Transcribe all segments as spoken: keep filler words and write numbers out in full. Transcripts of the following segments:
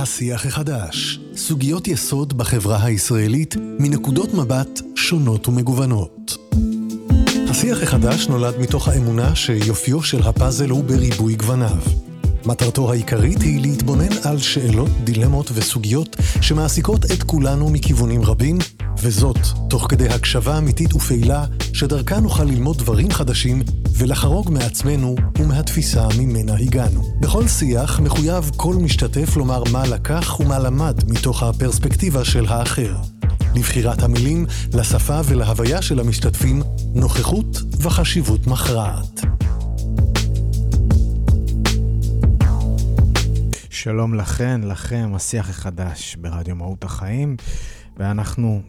השיח החדש, סוגיות יסוד בחברה הישראלית מנקודות מבט שונות ומגוונות. השיח החדש נולד מתוך האמונה שיופיו של הפאזל הוא בריבוי גווניו. מטרתו העיקרית היא להתבונן על שאלות, דילמות וסוגיות שמעסיקות את כולנו מכיוונים רבים, וזאת תוך כדי הקשבה אמיתית ופעילה שדרכה נוכל ללמוד דברים חדשים ולחרוג מעצמנו ומהתפיסה ממנה הגענו. בכל שיח מחויב כל משתתף לומר מה לקח ומה למד מתוך הפרספקטיבה של האחר. לבחירת המילים, לשפה ולהוויה של המשתתפים נוכחות וחשיבות מכרעת. שלום לכן, לכם, השיח החדש ברדיו מהות החיים, ואנחנו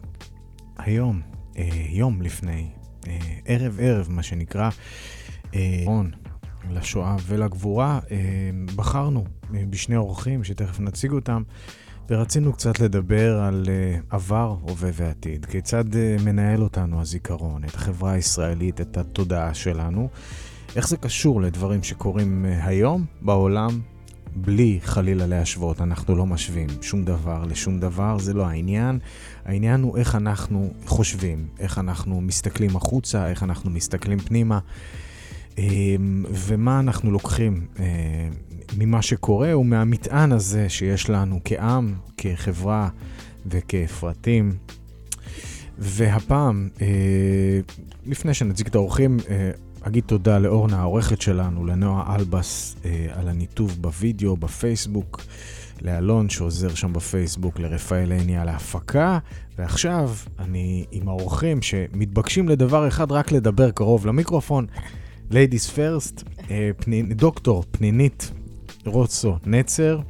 היום, אה, יום לפני, אה, ערב ערב מה שנקרא, אה, לשואה ולגבורה, אה, בחרנו אה, בשני אורחים שתכף נציג אותם, ורצינו קצת לדבר על uh, עבר, הווה ועתיד, כיצד uh, מנהל אותנו הזיכרון, את החברה הישראלית, את התודעה שלנו, איך זה קשור לדברים שקורים uh, היום בעולם, בלי חלילה להשוות, אנחנו לא משווים שום דבר לשום דבר, זה לא העניין, העניין הוא איך אנחנו חושבים, איך אנחנו מסתכלים החוצה, איך אנחנו מסתכלים פנימה, ומה אנחנו לוקחים ממה שקורה ומהמטען הזה שיש לנו כעם, כחברה וכפרטים. והפעם, לפני שנציג את האורחים, אגיד תודה לאורנה העורכת שלנו, לנועה אלבס על הניתוב בווידאו, בפייסבוק, לאלון שעוזר שם בפייסבוק, לרפאל עניה על ההפקה, ועכשיו אני עם האורחים שמתבקשים לדבר אחד, רק לדבר קרוב למיקרופון. Ladies first, דוקטור פנינית רוסו-נצר,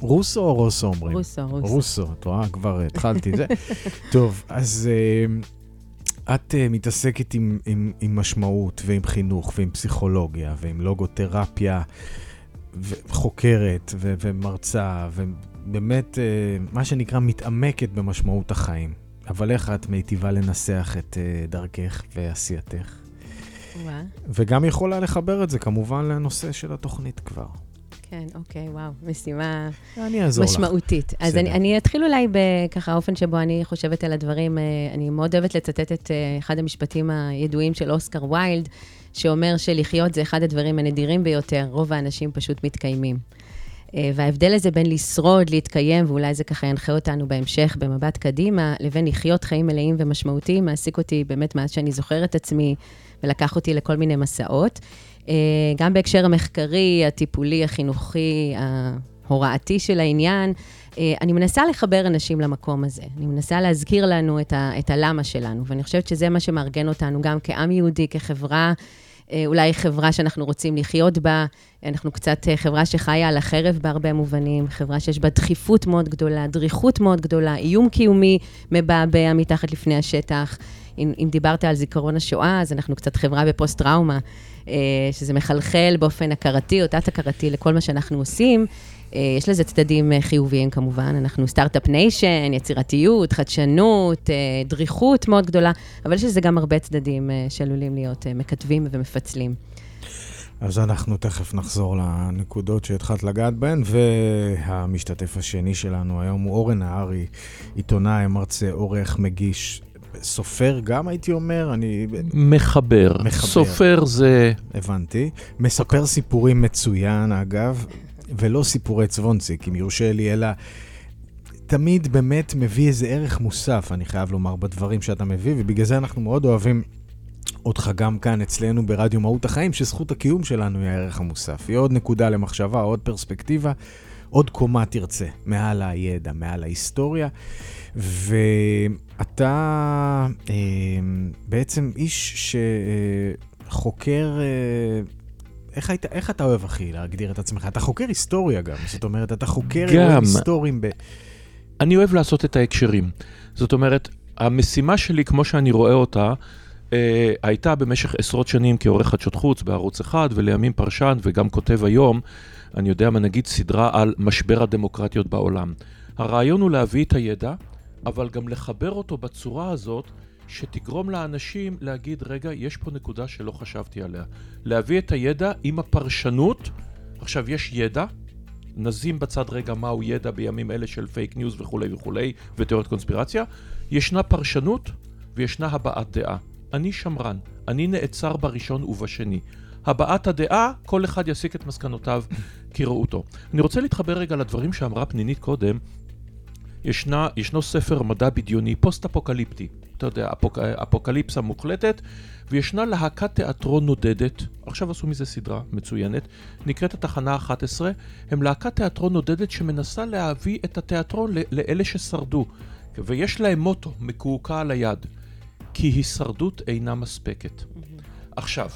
רוסו או רוסו אומרים? רוסו, רוסו. רוסו, תראה, כבר התחלתי את זה. טוב, אז את מתעסקת עם משמעות ועם חינוך ועם פסיכולוגיה ועם לוגותרפיה, חוקרת ומרצה, ובאמת מה שנקרא מתעמקת במשמעות החיים. אבל איך את מיטיבה לנסח את דרכך ועשייתך? וואו. וגם יכולה לחבר את זה, כמובן, לנושא של התוכנית כבר. כן, אוקיי, וואו, משימה משמעותית. לך. אז בסדר. אני, אני אתחיל אולי בככה, האופן שבו אני חושבת על הדברים, אני מאוד אוהבת לצטט את אחד המשפטים הידועים של אוסקר ויילד, שאומר שלחיות זה אחד הדברים הנדירים ביותר, רוב האנשים פשוט מתקיימים. וההבדל הזה בין לשרוד, להתקיים, ואולי זה ככה ינחה אותנו בהמשך, במבט קדימה, לבין לחיות חיים מלאים ומשמעותיים, מעסיק אותי באמת מאז שאני זוכרת עצמי, ולקח אותי לכל מיני מסעות. גם בהקשר המחקרי, הטיפולי, החינוכי, ההוראתי של העניין, אני מנסה לחבר אנשים למקום הזה. אני מנסה להזכיר לנו את, ה- את הלמה שלנו, ואני חושבת שזה מה שמארגן אותנו גם כעם יהודי, כחברה, אולי חברה שאנחנו רוצים לחיות בה, אנחנו קצת חברה שחיה על החרב בהרבה מובנים, חברה שיש בה דחיפות מאוד גדולה, דריכות מאוד גדולה, איום קיומי מבעבע מתחת לפני השטח. אם, אם דיברת על זיכרון השואה, אז אנחנו קצת חברה בפוסט-טראומה, שזה מחלחל באופן הכרתי או תת-הכרתי לכל מה שאנחנו עושים. יש לזה צדדים חיוביים כמובן, אנחנו סטארט-אפ ניישן, יצירתיות, חדשנות, דריכות מאוד גדולה, אבל יש לזה גם הרבה צדדים שעלולים להיות מקטבים ומפצלים. אז אנחנו תכף נחזור לנקודות שהתחלת לגעת בהן, והמשתתף השני שלנו היום הוא אורן נהרי, עיתונאי, מרצה, עורך, מגיש, סופר גם הייתי אומר, אני... מחבר. מחבר. סופר זה... הבנתי. מספר סיפורים מצוין אגב. ולא סיפורי צבונציק, אם יורשה לי, אלא תמיד באמת מביא איזה ערך מוסף, אני חייב לומר, בדברים שאתה מביא, ובגלל זה אנחנו מאוד אוהבים אותך גם כאן אצלנו ברדיו מהות החיים, שזכות הקיום שלנו היא הערך המוסף. היא עוד נקודה למחשבה, עוד פרספקטיבה, עוד קומה תרצה, מעל הידע, מעל ההיסטוריה, ואתה אה, בעצם איש שחוקר... אה, איך, היית, איך אתה אוהב, אחי, להגדיר את עצמך? אתה חוקר היסטוריה גם, זאת אומרת, אתה חוקר גם, היסטורים ב... אני אוהב לעשות את ההקשרים. זאת אומרת, המשימה שלי, כמו שאני רואה אותה, אה, הייתה במשך עשרות שנים כעורך חדשות חוץ בערוץ אחד, ולימים פרשן, וגם כותב היום, אני יודע מה נגיד, סדרה על משבר הדמוקרטיות בעולם. הרעיון הוא להביא את הידע, אבל גם לחבר אותו בצורה הזאת, שתגרום לאנשים להגיד, רגע, יש פה נקודה שלא חשבתי עליה. להביא את הידע עם הפרשנות. עכשיו, יש ידע, נשים בצד רגע מהו ידע בימים אלה של פייק ניוז וכולי וכולי ותיאוריות קונספירציה, ישנה פרשנות וישנה הבעת דעה. אני שמרן, אני נעצר בראשון ובשני. הבעת הדעה, כל אחד יסיק את מסקנותיו כראותו. אני רוצה להתחבר רגע לדברים שאמרה פנינית קודם. ישנה, ישנו ספר מדע בדיוני פוסט-אפוקליפטי, אתה יודע, אפוק, אפוקליפסה מוחלטת, וישנה להקת תיאטרון נודדת, עכשיו עשו מזה סדרה מצוינת, נקראת התחנה אחת עשרה, הם להקת תיאטרון נודדת שמנסה להביא את התיאטרון לאלה ששרדו, ויש להם מוטו מקועקע על היד, כי הישרדות אינה מספקת. Mm-hmm. עכשיו,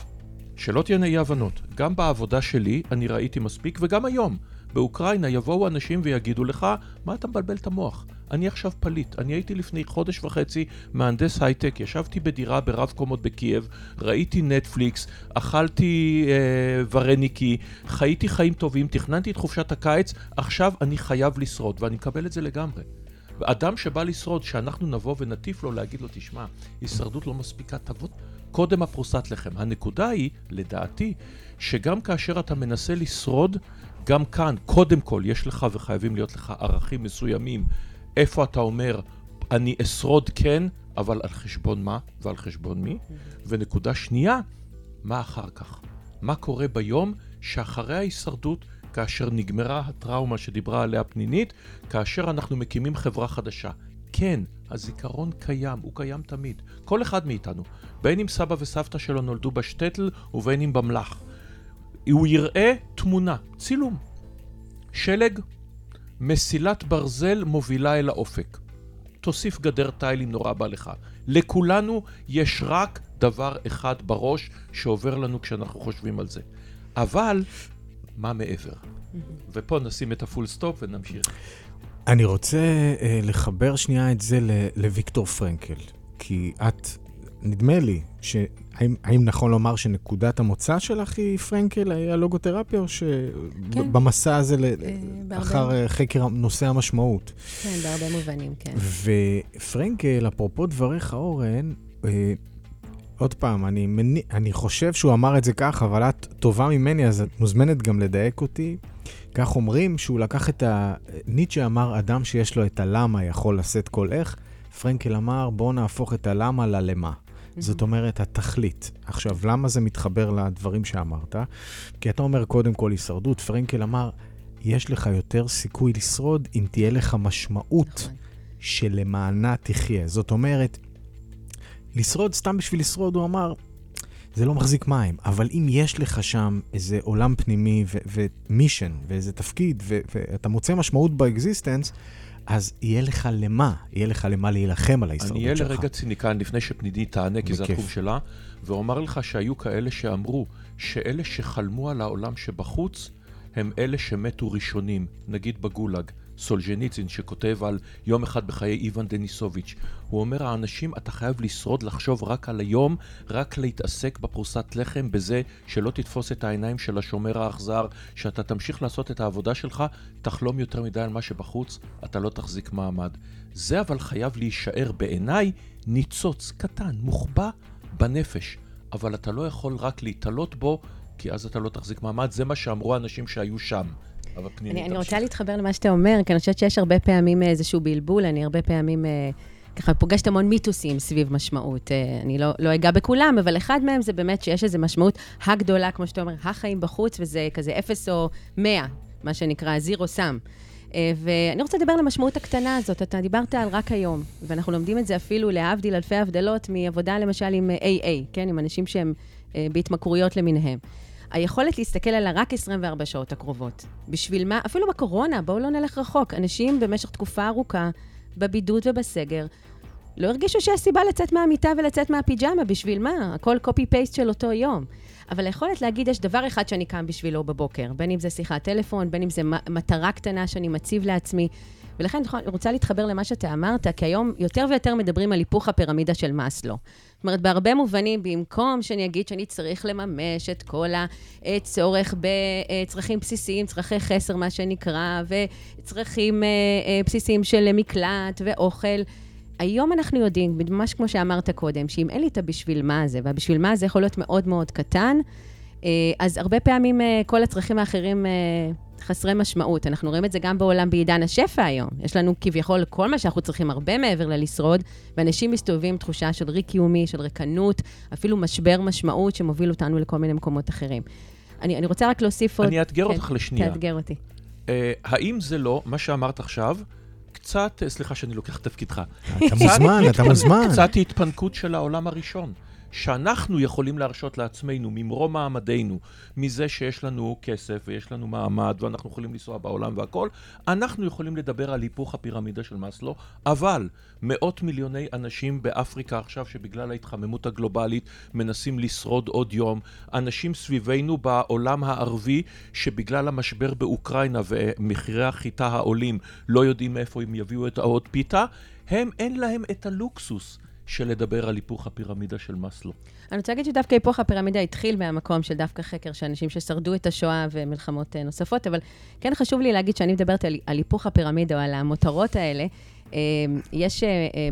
שלא תהיינה אי הבנות, גם בעבודה שלי אני ראיתי מספיק, וגם היום, באוקראינה יבואו אנשים ויגידו לך, מה אתה מבלבל את המוח? אני עכשיו פליט. אני הייתי לפני חודש וחצי מהנדס הייטק, ישבתי בדירה ברב קומות בקייב, ראיתי נטפליקס, אכלתי אה, ורניקי, חייתי חיים טובים, תכננתי את חופשת הקיץ, עכשיו אני חייב לשרוד, ואני מקבל את זה לגמרי. אדם שבא לשרוד, שאנחנו נבוא ונטיף לו, להגיד לו, תשמע, הישרדות לא מספיקה, תבוא קודם הפרוסת לכם. הנקודה היא, לדעתי, שגם כאשר אתה מנסה לשרוד, גם כאן, קודם כל, יש לך וחייבים להיות לך ערכים מסוימים. איפה אתה אומר, אני אשרוד כן, אבל על חשבון מה ועל חשבון מי? ונקודה שנייה, מה אחר כך? מה קורה ביום שאחרי ההישרדות, כאשר נגמרה הטראומה שדיברה עליה פנינית, כאשר אנחנו מקימים חברה חדשה? כן, הזיכרון קיים, הוא קיים תמיד. כל אחד מאיתנו, בין אם סבא וסבתא שלו נולדו בשטטל ובין אם במלח. הוא יראה תמונה, צילום, שלג, מסילת ברזל מובילה אל האופק. תוסיף גדר טייל אם נורא בא לך. לכולנו יש רק דבר אחד בראש שעובר לנו כשאנחנו חושבים על זה. אבל מה מעבר? ופה נשים את הפול סטופ ונמשיך. אני רוצה uh, לחבר שנייה את זה ל- לויקטור פרנקל, כי את, נדמה לי, ש... האם, האם נכון לומר שנקודת המוצא שלך היא פרנקל, היא הלוגותרפיה, או שבמסע הזה אחר חקר נושא המשמעות? כן, בהרבה מובנים, כן. ופרנקל, אפרופו דבריך, אורן, עוד פעם, אני, אני חושב שהוא אמר את זה כך, אבל את טובה ממני, אז את מוזמנת גם לדייק אותי. כך אומרים שהוא לקח את ה... ניטשה אמר, אדם שיש לו את הלמה יכול לשאת כל איך, פרנקל אמר, בואו נהפוך את הלמה ללמה. זאת אומרת, התכלית. עכשיו, למה זה מתחבר לדברים שאמרת? כי אתה אומר, קודם כל, הישרדות. פרנקל אמר, יש לך יותר סיכוי לשרוד אם תהיה לך משמעות שלמענה תחיה. זאת אומרת, לשרוד, סתם בשביל לשרוד, הוא אמר, זה לא מחזיק מים, אבל אם יש לך שם איזה עולם פנימי ומישן, ואיזה תפקיד, ואתה מוצא משמעות באקזיסטנס, אז יהיה לך למה, יהיה לך למה להילחם על ההישרדות שלך. אני אהיה לרגע ציניקן לפני שפנינית תענה, כי זה התחום שלה, ואומר לך שהיו כאלה שאמרו שאלה שחלמו על העולם שבחוץ, הם אלה שמתו ראשונים, נגיד בגולג, סולז'ניצין שכותב על יום אחד בחיי איוון דניסוביץ'. הוא אומר, האנשים, אתה חייב לשרוד, לחשוב רק על היום, רק להתעסק בפרוסת לחם, בזה שלא תתפוס את העיניים של השומר האכזר, שאתה תמשיך לעשות את העבודה שלך, תחלום יותר מדי על מה שבחוץ, אתה לא תחזיק מעמד. זה אבל חייב להישאר בעיניי ניצוץ קטן, מוחבא בנפש, אבל אתה לא יכול רק להתעלות בו, כי אז אתה לא תחזיק מעמד. זה מה שאמרו האנשים שהיו שם. אני, אני רוצה להתחבר למה שאתה אומר, כי אני חושבת שיש הרבה פעמים איזשהו בלבול, אני הרבה פעמים ככה פוגשת המון מיתוסים סביב משמעות. אני לא, לא אגע בכולם, אבל אחד מהם זה באמת שיש איזו משמעות הגדולה, כמו שאתה אומר, החיים בחוץ, וזה כזה אפס או מאה, מה שנקרא, זיר או סם. ואני רוצה לדבר על המשמעות הקטנה הזאת. אתה דיברת על רק היום, ואנחנו לומדים את זה אפילו להבדיל אלפי הבדלות מעבודה למשל עם איי איי, כן? עם אנשים שהם בהתמכרויות למיניהם. היכולת להסתכל עליה רק עשרים וארבע שעות הקרובות. בשביל מה? אפילו בקורונה, בואו לא נלך רחוק. אנשים במשך תקופה ארוכה, בבידוד ובסגר, לא הרגישו שיש סיבה לצאת מהמיטה ולצאת מהפיג'מה. בשביל מה? הכל copy-paste של אותו יום. אבל היכולת להגיד, יש דבר אחד שאני קם בשבילו בבוקר, בין אם זה שיחת טלפון, בין אם זה מטרה קטנה שאני מציב לעצמי. ולכן אני רוצה להתחבר למה שאתה אמרת, כי היום יותר ויותר מדברים על היפוך הפירמידה של מאסלו. זאת אומרת, בהרבה מובנים, במקום שאני אגיד שאני צריך לממש את כל הצורך בצרכים בסיסיים, צרכי חסר, מה שנקרא, וצרכים בסיסיים של מקלט ואוכל, היום אנחנו יודעים, ממש כמו שאמרת קודם, שאם אין לי את הבשביל מה הזה, והבשביל מה הזה יכול להיות מאוד מאוד קטן, אז הרבה פעמים כל הצרכים האחרים חסרי משמעות. אנחנו רואים את זה גם בעולם בעידן השפע היום. יש לנו כביכול כל מה שאנחנו צריכים הרבה מעבר ללשרוד, ואנשים מסתובבים תחושה של ריק קיומי, של ריקנות, אפילו משבר משמעות שמוביל אותנו לכל מיני מקומות אחרים. אני, אני רוצה רק להוסיף עוד... אני אתגר כן, אותך לשנייה. תאתגר אותי. Uh, האם זה לא, מה שאמרת עכשיו, קצת, סליחה שאני לוקח תפקידך. אתה מוזמן, אתה מוזמן. קצת התפנקות של העולם הראשון. שאנחנו יכולים להרשות לעצמנו, ממרום מעמדנו, מזה שיש לנו כסף ויש לנו מעמד ואנחנו יכולים לנסוע בעולם והכל, אנחנו יכולים לדבר על היפוך הפירמידה של מאסלו, אבל מאות מיליוני אנשים באפריקה עכשיו שבגלל ההתחממות הגלובלית מנסים לשרוד עוד יום, אנשים סביבנו בעולם הערבי שבגלל המשבר באוקראינה ומחירי החיטה העולים לא יודעים מאיפה הם יביאו את העוד פיתה, הם אין להם את הלוקסוס. של לדבר על היפוך הפירמידה של מאסלו. אני רוצה להגיד שדווקא היפוך הפירמידה התחיל מהמקום של דווקא חקר של אנשים ששרדו את השואה ומלחמות נוספות, אבל כן חשוב לי להגיד שאני מדברת על, על היפוך הפירמידה או על המותרות האלה. יש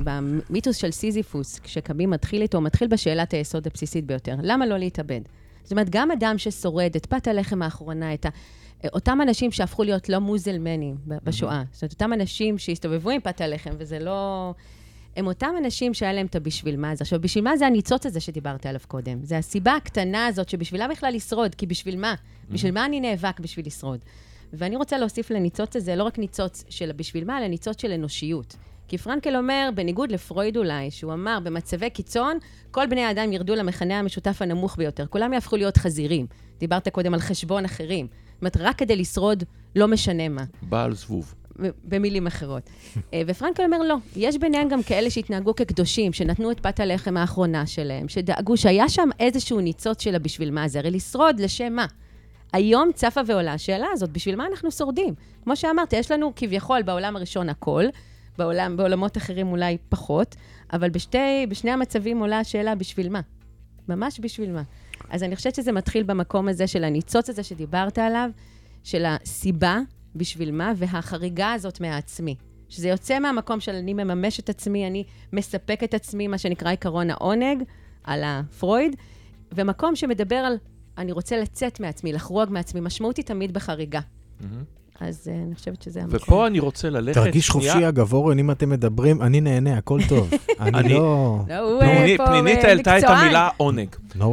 במיתוס של סיזיפוס, כשקאמי מתחיל איתו, הוא מתחיל בשאלת היסוד הבסיסית ביותר. למה לא להתאבד? זאת אומרת, גם אדם ששורד את פת הלחם האחרונה, את ה... אותם אנשים שהפכו להיות לא מוזלמנים בשואה. זאת אומרת, אותם אנשים שהסתובבו עם פת הלחם, וזה לא... הם אותם אנשים שהיה להם את הבשביל מה זה. עכשיו, בשביל מה זה הניצוץ הזה שדיברת עליו קודם. זה הסיבה הקטנה הזאת שבשבילה בכלל לשרוד, כי בשביל מה? בשביל מה אני נאבק בשביל לשרוד? ואני רוצה להוסיף לניצוץ הזה, לא רק ניצוץ של בשביל מה, אלא ניצוץ של אנושיות. כי פרנקל אומר, בניגוד לפרויד אולי, שהוא אמר, במצבי קיצון, כל בני האדם ירדו למכנה המשותף הנמוך ביותר. כולם יהפכו להיות חזירים. דיברת קודם על חשבון אחרים. זאת אומרת, רק כדי לשרוד, לא משנה מה. בעל זבוב. במילים אחרות. ופרנקל אומר לא, יש ביניהם גם כאלה שהתנהגו כקדושים, שנתנו את פת הלחם האחרונה שלהם, שדאגו שהיה שם איזשהו ניצוץ שלה בשביל מה זה, הרי לשרוד לשם מה. היום צפה ועולה השאלה הזאת, בשביל מה אנחנו שורדים? כמו שאמרת, יש לנו כביכול בעולם הראשון הכל, בעולם, בעולמות אחרים אולי פחות, אבל בשתי, בשני המצבים עולה השאלה בשביל מה? ממש בשביל מה? אז אני חושבת שזה מתחיל במקום הזה של הניצוץ הזה שדיברת עליו, של הסיבה, בשביל מה, והחריגה הזאת מהעצמי. שזה יוצא מהמקום של אני מממש את עצמי, אני מספק את עצמי, מה שנקרא עיקרון העונג, על הפרויד, ומקום שמדבר על, אני רוצה לצאת מעצמי, לחרוג מעצמי, משמעותי תמיד בחריגה. אז אני חושבת שזה המקום. ופה אני רוצה ללכת... תרגיש חופשי, אגב, אורן, אם אתם מדברים, אני נהנה, הכל טוב. אני לא... פנינית העלתה את המילה עונג.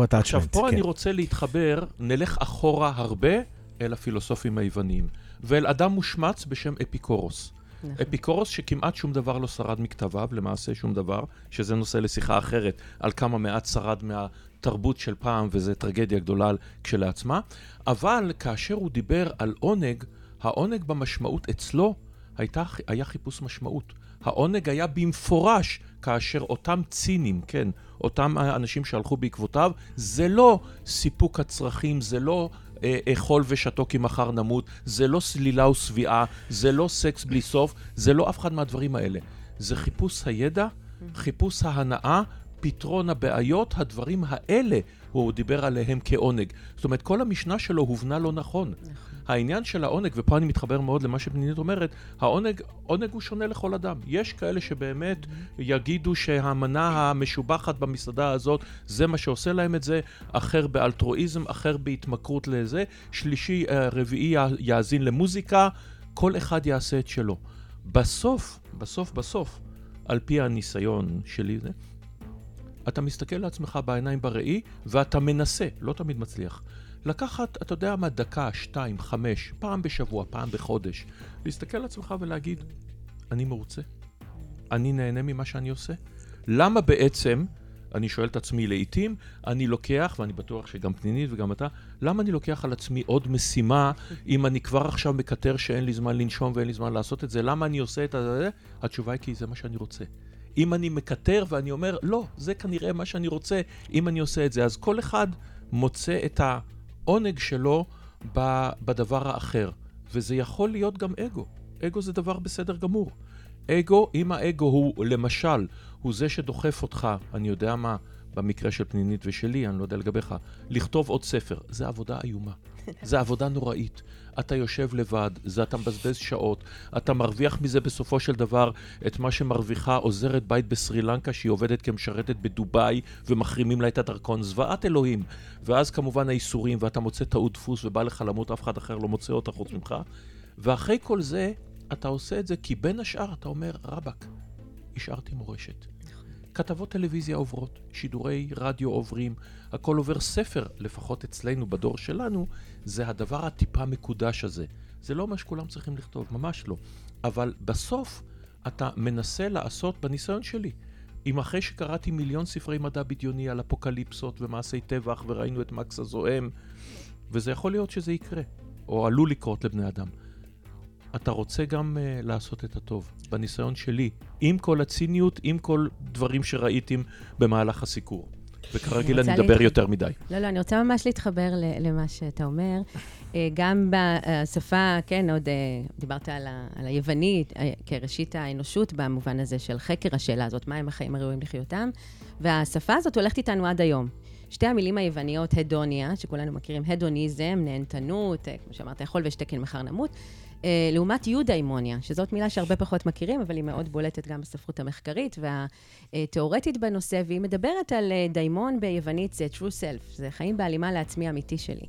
עכשיו, פה אני רוצה להתחבר, נלך אחורה הרבה אל הפילוסופים היווניים. ואל אדם מושמץ בשם אפיקורוס. נכון. אפיקורוס שכמעט שום דבר לא שרד מכתביו, למעשה שום דבר, שזה נושא לשיחה אחרת, על כמה מעט שרד מהתרבות של פעם, וזו טרגדיה גדולה כשלעצמה. אבל כאשר הוא דיבר על עונג, העונג במשמעות אצלו הייתה, היה חיפוש משמעות. העונג היה במפורש כאשר אותם צינים, כן, אותם אנשים שהלכו בעקבותיו, זה לא סיפוק הצרכים, זה לא... אכול ושתו כי מחר נמות, זה לא סלילה וסביעה, זה לא סקס בלי סוף, זה לא אף אחד מהדברים האלה. זה חיפוש הידע, חיפוש ההנאה, פתרון הבעיות, הדברים האלה, הוא דיבר עליהם כעונג. זאת אומרת, כל המשנה שלו הובנה לא נכון. העניין של העונג, ופה אני מתחבר מאוד למה שפנינית אומרת, העונג, עונג הוא שונה לכל אדם. יש כאלה שבאמת יגידו שהמנה המשובחת במסעדה הזאת, זה מה שעושה להם את זה, אחר באלטרואיזם, אחר בהתמכרות לזה, שלישי, רביעי יאזין למוזיקה, כל אחד יעשה את שלו. בסוף, בסוף, בסוף, על פי הניסיון שלי זה, אתה מסתכל לעצמך בעיניים בראי, ואתה מנסה, לא תמיד מצליח, לקחת, אתה יודע מה, דקה, שתיים, חמש, פעם בשבוע, פעם בחודש, להסתכל לעצמך ולהגיד, אני מרוצה, אני נהנה ממה שאני עושה. למה בעצם, אני שואל את עצמי לעתים, אני לוקח, ואני בטוח שגם פנינית וגם אתה, למה אני לוקח על עצמי עוד משימה, אם אני כבר עכשיו מקטר שאין לי זמן לנשום ואין לי זמן לעשות את זה, למה אני עושה את זה? התשובה היא כי זה מה שאני רוצה. אם אני מקטר ואני אומר, לא, זה כנראה מה שאני רוצה, אם אני עושה את זה. אז כל אחד מוצא את העונג שלו בדבר האחר. וזה יכול להיות גם אגו. אגו זה דבר בסדר גמור. אגו, אם האגו הוא, למשל, הוא זה שדוחף אותך, אני יודע מה, במקרה של פנינית ושלי, אני לא יודע לגביך, לכתוב עוד ספר, זה עבודה איומה, זה עבודה נוראית. אתה יושב לבד, זה אתה מבזבז שעות, אתה מרוויח מזה בסופו של דבר את מה שמרוויחה עוזרת בית בסרילנקה שהיא עובדת כמשרתת בדוביי ומחרימים לה את הדרכון, זוועת אלוהים. ואז כמובן האיסורים, ואתה מוצא טעות דפוס ובא לך למות, אף אחד אחר לא מוצא אותה חוץ ממך. ואחרי כל זה, אתה עושה את זה כי בין השאר אתה אומר, רבק, השארתי מורשת. כתבות טלוויזיה עוברות, שידורי רדיו עוברים, הכל עובר. ספר, לפחות אצלנו בדור שלנו, זה הדבר הטיפה מקודש הזה. זה לא מה שכולם צריכים לכתוב, ממש לא. אבל בסוף אתה מנסה לעשות, בניסיון שלי, אם אחרי שקראתי מיליון ספרי מדע בדיוני על אפוקליפסות ומעשי טבח וראינו את מקס הזוהם, וזה יכול להיות שזה יקרה, או עלול לקרות לבני אדם. אתה רוצה גם uh, לעשות את הטוב, בניסיון שלי, עם כל הציניות, עם כל דברים שראיתם במהלך הסיקור. וכרגיל אני, אני מדבר להתח... יותר מדי. לא, לא, אני רוצה ממש להתחבר ל- למה שאתה אומר. uh, גם בשפה, כן, עוד uh, דיברת על, ה- על היוונית, uh, כראשית האנושות, במובן הזה של חקר השאלה הזאת, מה הם החיים הראויים לחיותם, והשפה הזאת הולכת איתנו עד היום. שתי המילים היווניות, הדוניה, שכולנו מכירים, הדוניזם, נהנתנות, כמו שאמרת, יכול ושתקן מחר נמות, לעומת יודאימוניה, שזאת מילה שהרבה פחות מכירים, אבל היא מאוד בולטת גם בספרות המחקרית והתיאורטית בנושא, והיא מדברת על דיימון ביוונית, זה true self, זה חיים בהלימה לעצמי האמיתי שלי.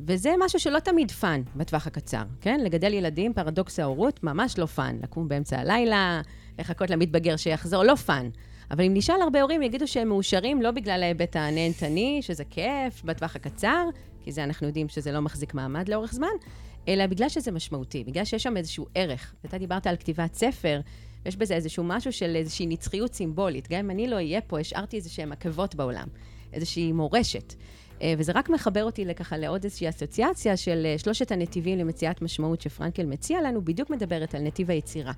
וזה משהו שלא תמיד פן בטווח הקצר, כן? לגדל ילדים, פרדוקס ההורות, ממש לא פן. לקום באמצע הלילה, לחכות למתבגר שיחזור, לא פן. אבל אם נשאל הרבה הורים, יגידו שהם מאושרים לא בגלל ההיבט הנהנתני, שזה כיף בטווח הקצר, כי זה אנחנו יודעים שזה לא מחזיק מעמד לאורך זמן, אלא בגלל שזה משמעותי, בגלל שיש שם איזשהו ערך. אתה דיברת על כתיבת ספר, ויש בזה איזשהו משהו של איזושהי נצחיות סימבולית. גם אם אני לא אהיה פה, השארתי איזשהם עקבות בעולם, איזושהי מורשת. וזה רק מחבר אותי לככה לעוד איזושהי אסוציאציה של שלושת הנתיבים למציאת משמעות שפרנקל מציע לנו, בדיוק מדברת על נתיב היצירה.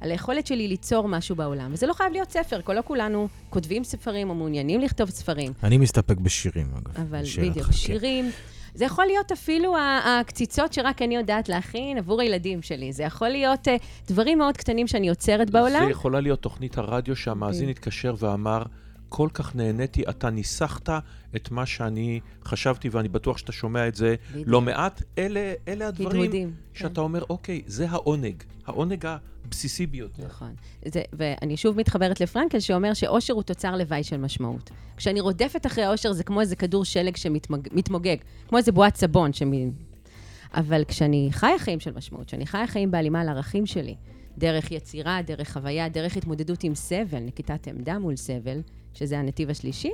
על היכולת שלי ליצור משהו בעולם. וזה לא חייב להיות ספר, כל כולנו כותבים ספרים או מעוניינים לכתוב ספרים. אני מסתפק בשירים, אגב. אבל בדיוק, שירים. זה יכול להיות אפילו הקציצות שרק אני יודעת להכין עבור הילדים שלי. זה יכול להיות דברים מאוד קטנים שאני יוצרת בעולם. זה יכולה להיות תוכנית הרדיו שהמאזין התקשר ואמר, כל כך נהניתי, אתה ניסחת את מה שאני חשבתי, ואני בטוח שאתה שומע את זה לא מעט. אלה, אלה הדברים שאתה אומר, אוקיי, זה העונג, העונג הבסיסי ביותר. נכון. זה, ואני שוב מתחברת לפרנקל שאומר שאושר הוא תוצר לוואי של משמעות. כשאני רודפת אחרי האושר, זה כמו איזה כדור שלג שמתמוגג, כמו איזה בועת סבון שמ... אבל כשאני חי החיים של משמעות, כשאני חי החיים בהלימה לערכים שלי, דרך יצירה, דרך חוויה, דרך התמודדות עם סבל, נקיטת עמדה מול סבל, שזה הנתיב השלישי,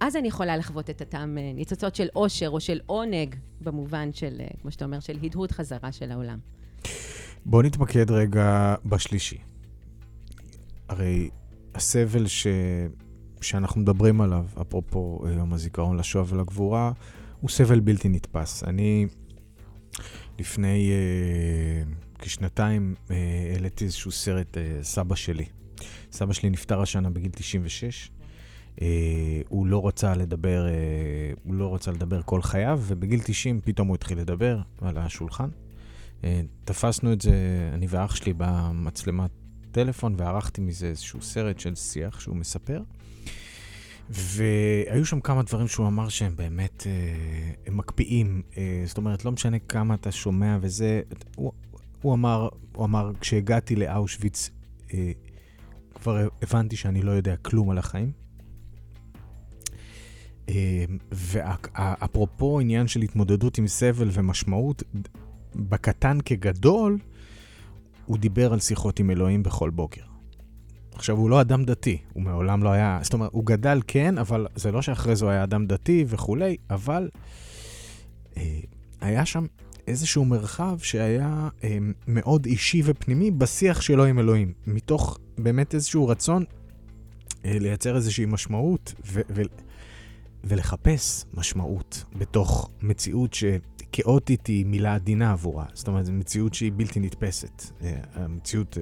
אז אני יכולה לחוות את הטעם ניצוצות של אושר או של עונג, במובן של, כמו שאתה אומר, של הדהוד חזרה של העולם. בואו נתמקד רגע בשלישי. הרי הסבל ש... שאנחנו מדברים עליו, אפרופו יום הזיכרון לשואה ולגבורה, הוא סבל בלתי נתפס. אני לפני uh, כשנתיים uh, העליתי איזשהו סרט uh, סבא שלי. סבא שלי נפטר השנה בגיל תשעים ושש. Uh, הוא לא רצה לדבר, uh, הוא לא רצה לדבר כל חייו, ובגיל תשעים פתאום הוא התחיל לדבר על השולחן. Uh, תפסנו את זה, אני ואח שלי, במצלמת טלפון, וערכתי מזה איזשהו סרט של שיח שהוא מספר. והיו שם כמה דברים שהוא אמר שהם באמת uh, הם מקפיאים. Uh, זאת אומרת, לא משנה כמה אתה שומע וזה. הוא, הוא, אמר, הוא אמר, כשהגעתי לאושוויץ, uh, כבר הבנתי שאני לא יודע כלום על החיים. ואפרופו עניין של התמודדות עם סבל ומשמעות, בקטן כגדול, הוא דיבר על שיחות עם אלוהים בכל בוקר. עכשיו, הוא לא אדם דתי, הוא מעולם לא היה, זאת אומרת, הוא גדל כן, אבל זה לא שאחרי זה הוא היה אדם דתי וכולי, אבל היה שם איזשהו מרחב שהיה מאוד אישי ופנימי בשיח שלו עם אלוהים, מתוך באמת איזשהו רצון לייצר איזושהי משמעות ו... ולחפש משמעות בתוך מציאות שכאוטית היא מילה עדינה עבורה. זאת אומרת, זו מציאות שהיא בלתי נתפסת. המציאות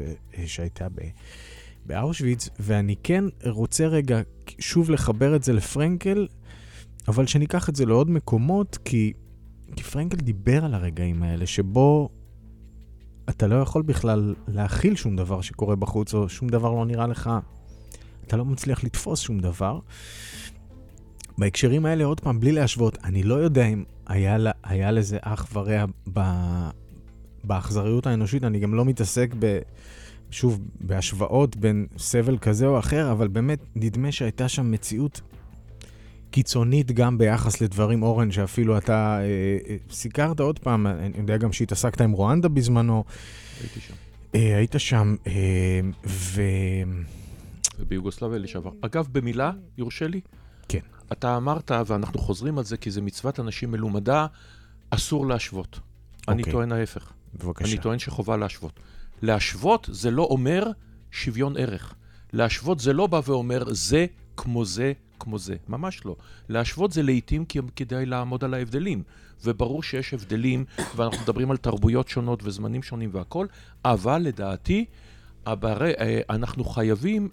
שהייתה באושוויץ, ואני כן רוצה רגע שוב לחבר את זה לפרנקל, אבל שניקח את זה לעוד מקומות, כי, כי פרנקל דיבר על הרגעים האלה, שבו אתה לא יכול בכלל להכיל שום דבר שקורה בחוץ, או שום דבר לא נראה לך, אתה לא מצליח לתפוס שום דבר. בהקשרים האלה, עוד פעם, בלי להשוות, אני לא יודע אם היה, לה, היה לזה אח ורע באכזריות האנושית, אני גם לא מתעסק ב... שוב, בהשוואות בין סבל כזה או אחר, אבל באמת נדמה שהייתה שם מציאות קיצונית גם ביחס לדברים, אורן, שאפילו אתה אה, סיכרת עוד פעם, אני יודע גם שהתעסקת עם רואנדה בזמנו. הייתי שם. אה, היית שם, אה, ו... וביוגוסלביה לשעבר. אגב, במילה, יורשה לי? כן. אתה אמרת, ואנחנו חוזרים על זה, כי זה מצוות אנשים מלומדה, אסור להשוות. אוקיי. אני טוען ההפך. בבקשה. אני טוען שחובה להשוות. להשוות זה לא אומר שוויון ערך. להשוות זה לא בא ואומר זה כמו זה כמו זה. ממש לא. להשוות זה לעתים כדאי לעמוד על ההבדלים. וברור שיש הבדלים, ואנחנו מדברים על תרבויות שונות וזמנים שונים והכל, אבל לדעתי, הברא, אנחנו חייבים,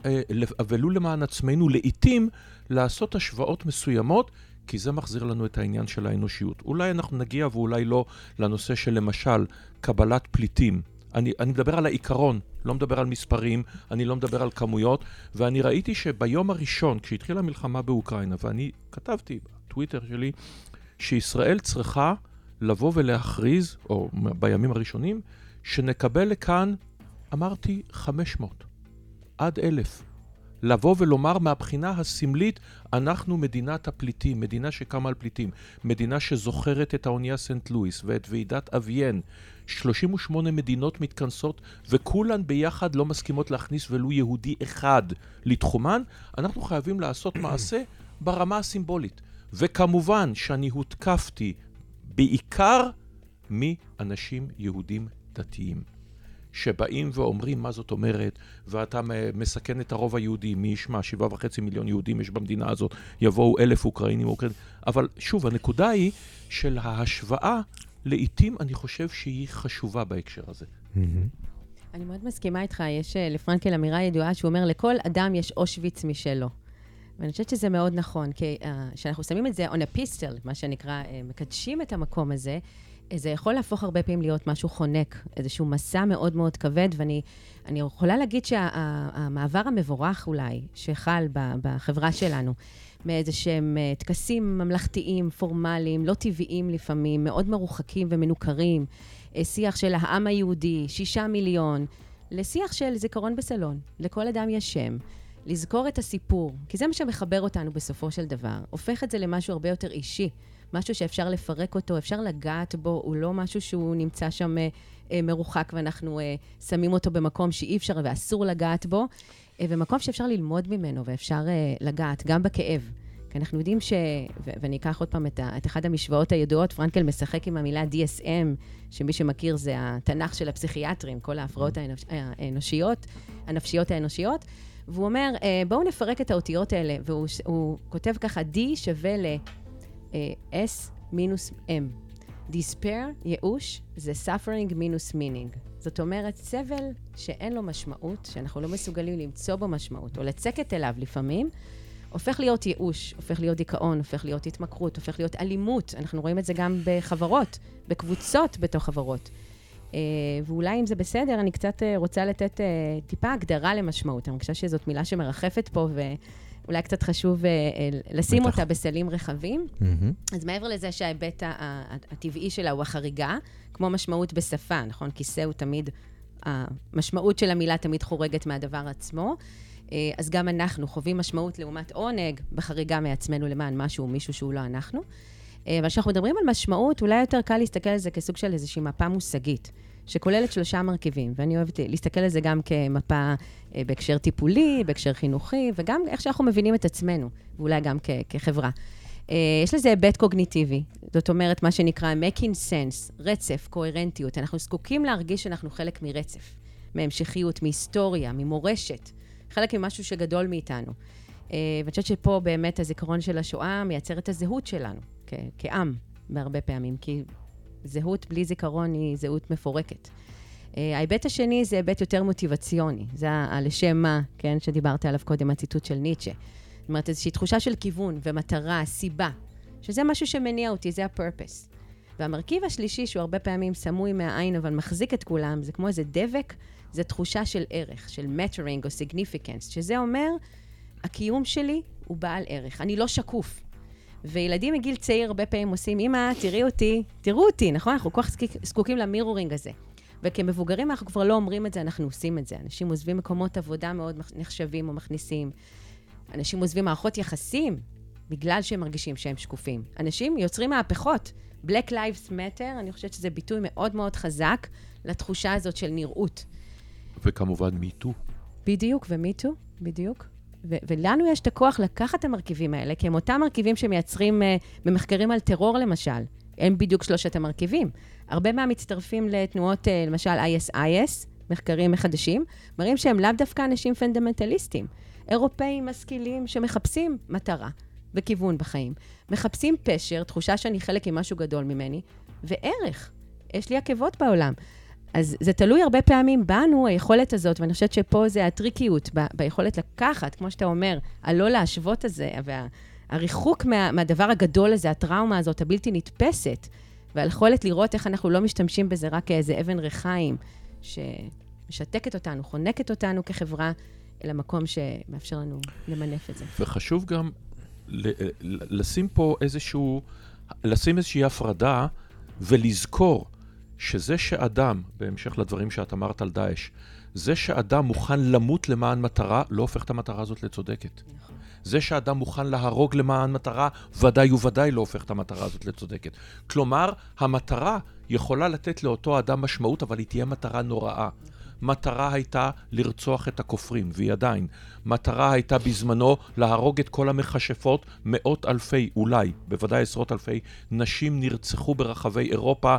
ולו למען עצמנו, לעתים לעשות השוואות מסוימות, כי זה מחזיר לנו את העניין של האנושיות. אולי אנחנו נגיע ואולי לא לנושא של למשל קבלת פליטים. אני, אני מדבר על העיקרון, לא מדבר על מספרים, אני לא מדבר על כמויות, ואני ראיתי שביום הראשון, כשהתחילה המלחמה באוקראינה, ואני כתבתי בטוויטר שלי, שישראל צריכה לבוא ולהכריז, או בימים הראשונים, שנקבל לכאן, אמרתי, חמש מאות, עד אלף. לבוא ולומר מהבחינה הסמלית, אנחנו מדינת הפליטים, מדינה שקמה על פליטים, מדינה שזוכרת את האונייה סנט לואיס ואת ועידת אביין, שלושים ושמונה מדינות מתכנסות וכולן ביחד לא מסכימות להכניס ולו יהודי אחד לתחומן, אנחנו חייבים לעשות מעשה ברמה הסימבולית. וכמובן שאני הותקפתי בעיקר מאנשים יהודים דתיים. שבאים ואומרים מה זאת אומרת, ואתה מסכן את הרוב היהודי, מי ישמע, שבעה וחצי מיליון יהודים יש במדינה הזאת, יבואו אלף אוקראינים, אוקראינים. אבל שוב, הנקודה היא של ההשוואה, לעתים אני חושב שהיא חשובה בהקשר הזה. אני מאוד מסכימה איתך, יש לפרנקל אמירה ידועה, שהוא אומר, לכל אדם יש אושוויץ משלו. ואני חושבת שזה מאוד נכון, כי שאנחנו שמים את זה on a pistol, מה שנקרא, מקדשים את המקום הזה, זה יכול להפוך הרבה פעמים להיות משהו חונק, איזשהו מסע מאוד מאוד כבד, ואני אני יכולה להגיד שהמעבר המבורך אולי, שחל בחברה שלנו, מאיזה שהם תקסים ממלכתיים, פורמליים, לא טבעיים לפעמים, מאוד מרוחקים ומנוכרים, שיח של העם היהודי, שישה מיליון, לשיח של זיכרון בסלון, לכל אדם יש שם, לזכור את הסיפור, כי זה מה שמחבר אותנו בסופו של דבר, הופך את זה למשהו הרבה יותר אישי, משהו שאפשר לפרק אותו, אפשר לגעת בו, הוא לא משהו שהוא נמצא שם אה, מרוחק, ואנחנו אה, שמים אותו במקום שאי אפשר ואסור לגעת בו, אה, ומקום שאפשר ללמוד ממנו, ואפשר אה, לגעת, גם בכאב. כי אנחנו יודעים ש... ו- ואני אקח עוד פעם את, ה- את אחד המשוואות הידועות, פרנקל משחק עם המילה די אס אם, שמי שמכיר זה התנ"ך של הפסיכיאטרים, כל ההפרעות האנוש... האנושיות, הנפשיות האנושיות, והוא אומר, אה, בואו נפרק את האותיות האלה, והוא הוא כותב ככה, D שווה ל... S מינוס M. Despair, ייאוש, זה suffering מינוס meaning. זאת אומרת, סבל שאין לו משמעות, שאנחנו לא מסוגלים למצוא בו משמעות, או לצקת אליו לפעמים, הופך להיות ייאוש, הופך להיות דיכאון, הופך להיות התמכרות, הופך להיות אלימות. אנחנו רואים את זה גם בחברות, בקבוצות בתוך חברות. ואולי אם זה בסדר, אני קצת רוצה לתת טיפה הגדרה למשמעות. אני חושבת שזאת מילה שמרחפת פה ו... אולי קצת חשוב לשים אותה בסלים רחבים. אז מעבר לזה שההיבט הטבעי שלה הוא החריגה, כמו משמעות בשפה, נכון? כיסא הוא תמיד, המשמעות של המילה תמיד חורגת מהדבר עצמו. אז גם אנחנו חווים משמעות לעומת עונג בחריגה מעצמנו למען משהו, מישהו שהוא לא אנחנו. אבל כשאנחנו מדברים על משמעות, אולי יותר קל להסתכל על זה כסוג של איזושהי מפה מושגית. שכוללת שלושה מרכיבים, ואני אוהבת להסתכל על זה גם כמפה בהקשר טיפולי, בהקשר חינוכי, וגם איך שאנחנו מבינים את עצמנו, ואולי גם כ- כחברה. יש לזה היבט קוגניטיבי, זאת אומרת, מה שנקרא making sense, רצף, קוהרנטיות. אנחנו זקוקים להרגיש שאנחנו חלק מרצף, מהמשכיות, מהיסטוריה, ממורשת, חלק ממשהו שגדול מאיתנו. ואני חושבת שפה באמת הזיכרון של השואה מייצר את הזהות שלנו, כ- כעם, בהרבה פעמים, כי... זהות בלי זיכרון היא זהות מפורקת. ההיבט השני זה היבט יותר מוטיבציוני. זה לשם מה, כן, שדיברת עליו קודם, הציטוט של ניטשה. זאת אומרת, איזושהי תחושה של כיוון ומטרה, סיבה, שזה משהו שמניע אותי, זה הפרפס. והמרכיב השלישי, שהוא הרבה פעמים סמוי מהעין, אבל מחזיק את כולם, זה כמו איזה דבק, זה תחושה של ערך, של mattering או significance, שזה אומר, הקיום שלי הוא בעל ערך. אני לא שקוף. וילדים מגיל צעיר הרבה פעמים עושים, אמא, תראי אותי, תראו אותי, נכון? אנחנו כל כך זקוקים למירורינג הזה. וכמבוגרים אנחנו כבר לא אומרים את זה, אנחנו עושים את זה. אנשים עוזבים מקומות עבודה מאוד נחשבים או מכניסים. אנשים עוזבים מערכות יחסים, בגלל שהם מרגישים שהם שקופים. אנשים יוצרים מהפכות. Black Lives Matter, אני חושבת שזה ביטוי מאוד מאוד חזק לתחושה הזאת של נראות. וכמובן מיטו. בדיוק, ומיטו, בדיוק. ו- ולנו יש את הכוח לקחת את המרכיבים האלה, כי הם אותם מרכיבים שמייצרים uh, במחקרים על טרור למשל. הם בדיוק שלושת המרכיבים. הרבה מהמצטרפים לתנועות, uh, למשל איי אס איי אס, מחקרים חדשים, מראים שהם לאו דווקא אנשים פונדמנטליסטים. אירופאים משכילים שמחפשים מטרה וכיוון בחיים. מחפשים פשר, תחושה שאני חלק עם משהו גדול ממני, וערך. יש לי עקבות בעולם. אז זה תלוי הרבה פעמים בנו, היכולת הזאת, ואני חושבת שפה זה הטריקיות, ב- ביכולת לקחת, כמו שאתה אומר, הלא להשוות הזה, והריחוק מה- מהדבר הגדול הזה, הטראומה הזאת, הבלתי נתפסת, והיכולת לראות איך אנחנו לא משתמשים בזה רק כאיזה אבן רחיים, שמשתקת אותנו, חונקת אותנו כחברה, אל המקום שמאפשר לנו למנף את זה. וחשוב גם לשים פה איזשהו, לשים איזושהי הפרדה, ולזכור שזה שאדם, בהמשך לדברים שאת אמרת על דאעש, זה שאדם מוכן למות למען מטרה, לא הופך את המטרה הזאת לצודקת. נכון. זה שאדם מוכן להרוג למען מטרה, ודאי וודאי לא הופך את המטרה הזאת לצודקת. כלומר, המטרה יכולה לתת לאותו אדם משמעות, אבל היא תהיה מטרה נוראה. מטרה הייתה לרצוח את הכופרים, והיא עדיין. מטרה הייתה בזמנו להרוג את כל המחשפות, מאות אלפי, אולי, בוודאי עשרות אלפי, נשים נרצחו ברחבי אירופה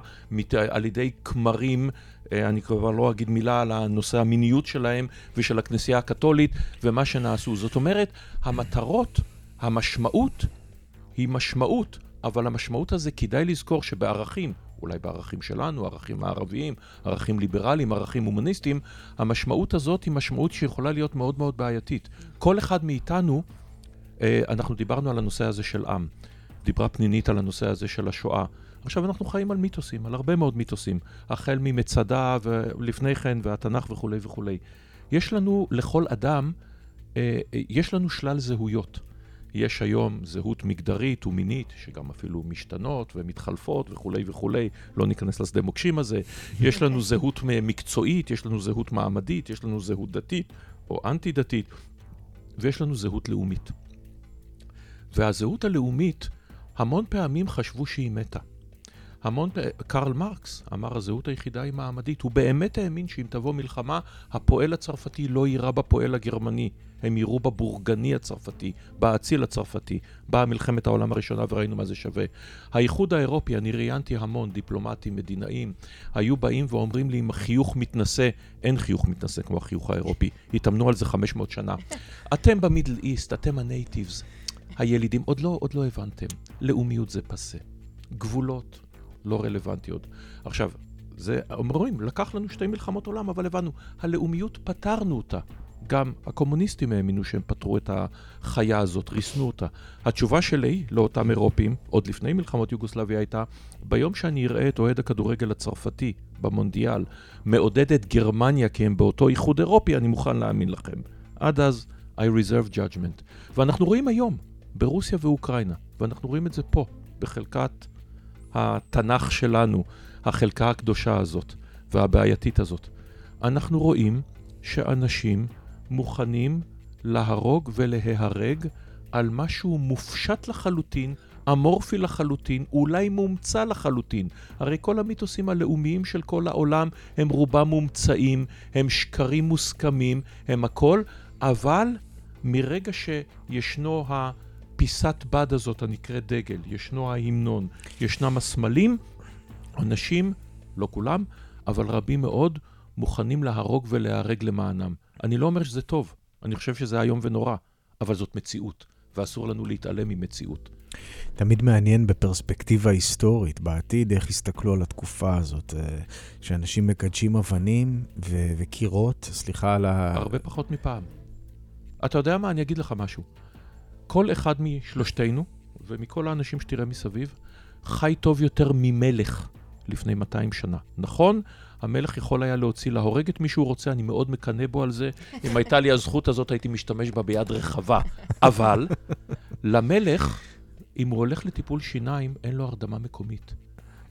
על ידי כמרים, אני כבר לא אגיד מילה על הנושא המיניות שלהם ושל הכנסייה הקתולית ומה שנעשו. זאת אומרת, המטרות, המשמעות היא משמעות, אבל המשמעות הזה כדאי לזכור שבערכים, אולי בערכים שלנו, ערכים הערביים, ערכים ליברליים, ערכים הומניסטיים, המשמעות הזאת היא משמעות שיכולה להיות מאוד מאוד בעייתית. כל אחד מאיתנו, אנחנו דיברנו על הנושא הזה של עם, דיברה פנינית על הנושא הזה של השואה. עכשיו אנחנו חיים על מיתוסים, על הרבה מאוד מיתוסים, החל ממצדה ולפני כן והתנ"ך וכו' וכו'. יש לנו לכל אדם, יש לנו שלל זהויות. יש היום זהות מגדרית ומינית, שגם אפילו משתנות ומתחלפות וכו' וכו', לא ניכנס לשדה מוקשים הזה. יש לנו זהות מקצועית, יש לנו זהות מעמדית, יש לנו זהות דתית או אנטי-דתית, ויש לנו זהות לאומית. והזהות הלאומית, המון פעמים חשבו שהיא מתה. המון, קרל מרקס אמר, הזהות היחידה היא מעמדית. הוא באמת האמין שאם תבוא מלחמה, הפועל הצרפתי לא יירה בפועל הגרמני. הם יירו בבורגני הצרפתי, באציל הצרפתי. באה מלחמת העולם הראשונה וראינו מה זה שווה. האיחוד האירופי, אני ראיינתי המון דיפלומטים, מדינאים, היו באים ואומרים לי, אם החיוך מתנשא, אין חיוך מתנשא כמו החיוך האירופי. התאמנו על זה חמש מאות שנה. אתם במידל איסט, אתם הנייטיבס, הילידים, עוד לא, עוד לא הבנתם. לאומיות זה פסה. גבולות. לא רלוונטי עוד. עכשיו, זה, אומרים, לקח לנו שתי מלחמות עולם, אבל הבנו, הלאומיות פתרנו אותה. גם הקומוניסטים האמינו שהם פתרו את החיה הזאת, ריסנו אותה. התשובה שלי לאותם אירופים, עוד לפני מלחמות יוגוסלביה הייתה, ביום שאני אראה את אוהד הכדורגל הצרפתי במונדיאל, מעודד את גרמניה, כי הם באותו איחוד אירופי, אני מוכן להאמין לכם. עד אז, I reserve judgment. ואנחנו רואים היום, ברוסיה ואוקראינה, ואנחנו רואים את זה פה, בחלקת התנ"ך שלנו, החלקה הקדושה הזאת והבעייתית הזאת. אנחנו רואים שאנשים מוכנים להרוג ולהיהרג על משהו מופשט לחלוטין, אמורפי לחלוטין, אולי מומצא לחלוטין. הרי כל המיתוסים הלאומיים של כל העולם הם רובם מומצאים, הם שקרים מוסכמים, הם הכל, אבל מרגע שישנו ה... פיסת בד הזאת הנקראת דגל, ישנו ההמנון, ישנם הסמלים, אנשים, לא כולם, אבל רבים מאוד מוכנים להרוג ולהרג למענם. אני לא אומר שזה טוב, אני חושב שזה היום ונורא, אבל זאת מציאות, ואסור לנו להתעלם ממציאות. תמיד מעניין בפרספקטיבה היסטורית, בעתיד, איך הסתכלו על התקופה הזאת, שאנשים מקדשים אבנים ו- וקירות, סליחה על ה... הרבה פחות מפעם. אתה יודע מה? אני אגיד לך משהו. כל אחד משלושתנו, ומכל האנשים שתראה מסביב, חי טוב יותר ממלך לפני מאתיים שנה. נכון? המלך יכול היה להוציא להורג את מי שהוא רוצה, אני מאוד מקנה בו על זה. אם הייתה לי הזכות הזאת, הייתי משתמש בה ביד רחבה. אבל למלך אם הוא הולך לטיפול שיניים, אין לו הרדמה מקומית.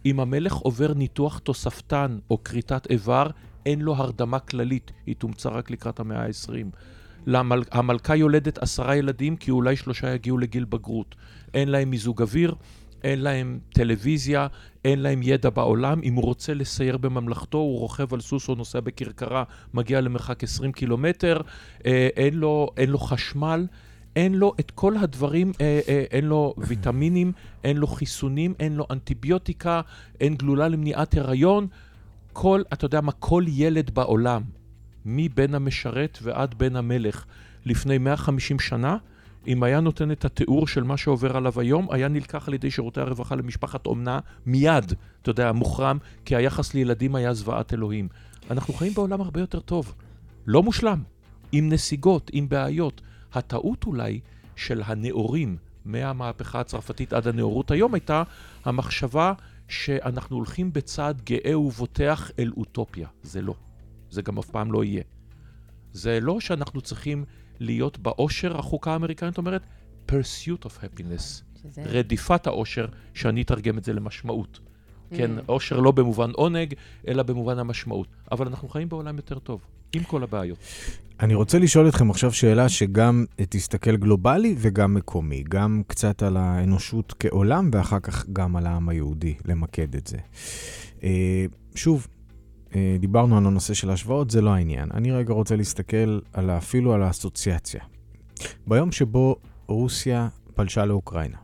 אם המלך עובר ניתוח תוספתן או קריטת איבר, אין לו הרדמה כללית, היא תומצא רק לקראת המאה ה-עשרים. למל... המלכה יולדת עשרה ילדים, כי אולי שלושה יגיעו לגיל בגרות. אין להם מיזוג אוויר, אין להם טלוויזיה, אין להם ידע בעולם. אם הוא רוצה לסייר בממלכתו, הוא רוכב על סוס או נוסע בקרקרה, מגיע למרחק עשרים קילומטר, אין לו, אין לו חשמל, אין לו את כל הדברים, אין לו ויטמינים, אין לו חיסונים, אין לו אנטיביוטיקה, אין גלולה למניעת הריון. כל, אתה יודע מה, כל ילד בעולם, מבין המשרת ועד בין המלך, לפני מאה וחמישים שנה, אם היה נותן את התיאור של מה שעובר עליו היום, היה נלקח על ידי שירותי הרווחה למשפחת אומנה מיד, אתה יודע, מוחרם, כי היחס לילדים היה זוועת אלוהים. אנחנו חיים בעולם הרבה יותר טוב, לא מושלם, עם נסיגות, עם בעיות. הטעות אולי של הנאורים, מהמהפכה הצרפתית עד הנאורות היום, הייתה המחשבה שאנחנו הולכים בצעד גאה ובוטח אל אוטופיה. זה לא. זה גם אף פעם לא יהיה. זה לא שאנחנו צריכים להיות באושר, החוקה האמריקנית אומרת, pursuit of happiness, שזה... רדיפת האושר, שאני אתרגם את זה למשמעות. Mm. כן, אושר לא במובן עונג, אלא במובן המשמעות. אבל אנחנו חיים בעולם יותר טוב, עם כל הבעיות. אני רוצה לשאול אתכם עכשיו שאלה שגם תסתכל גלובלי וגם מקומי, גם קצת על האנושות כעולם, ואחר כך גם על העם היהודי, למקד את זה. שוב, דיברנו על הנושא של ההשוואות, זה לא העניין. אני רגע רוצה להסתכל על, אפילו על האסוציאציה. ביום שבו רוסיה פלשה לאוקראינה,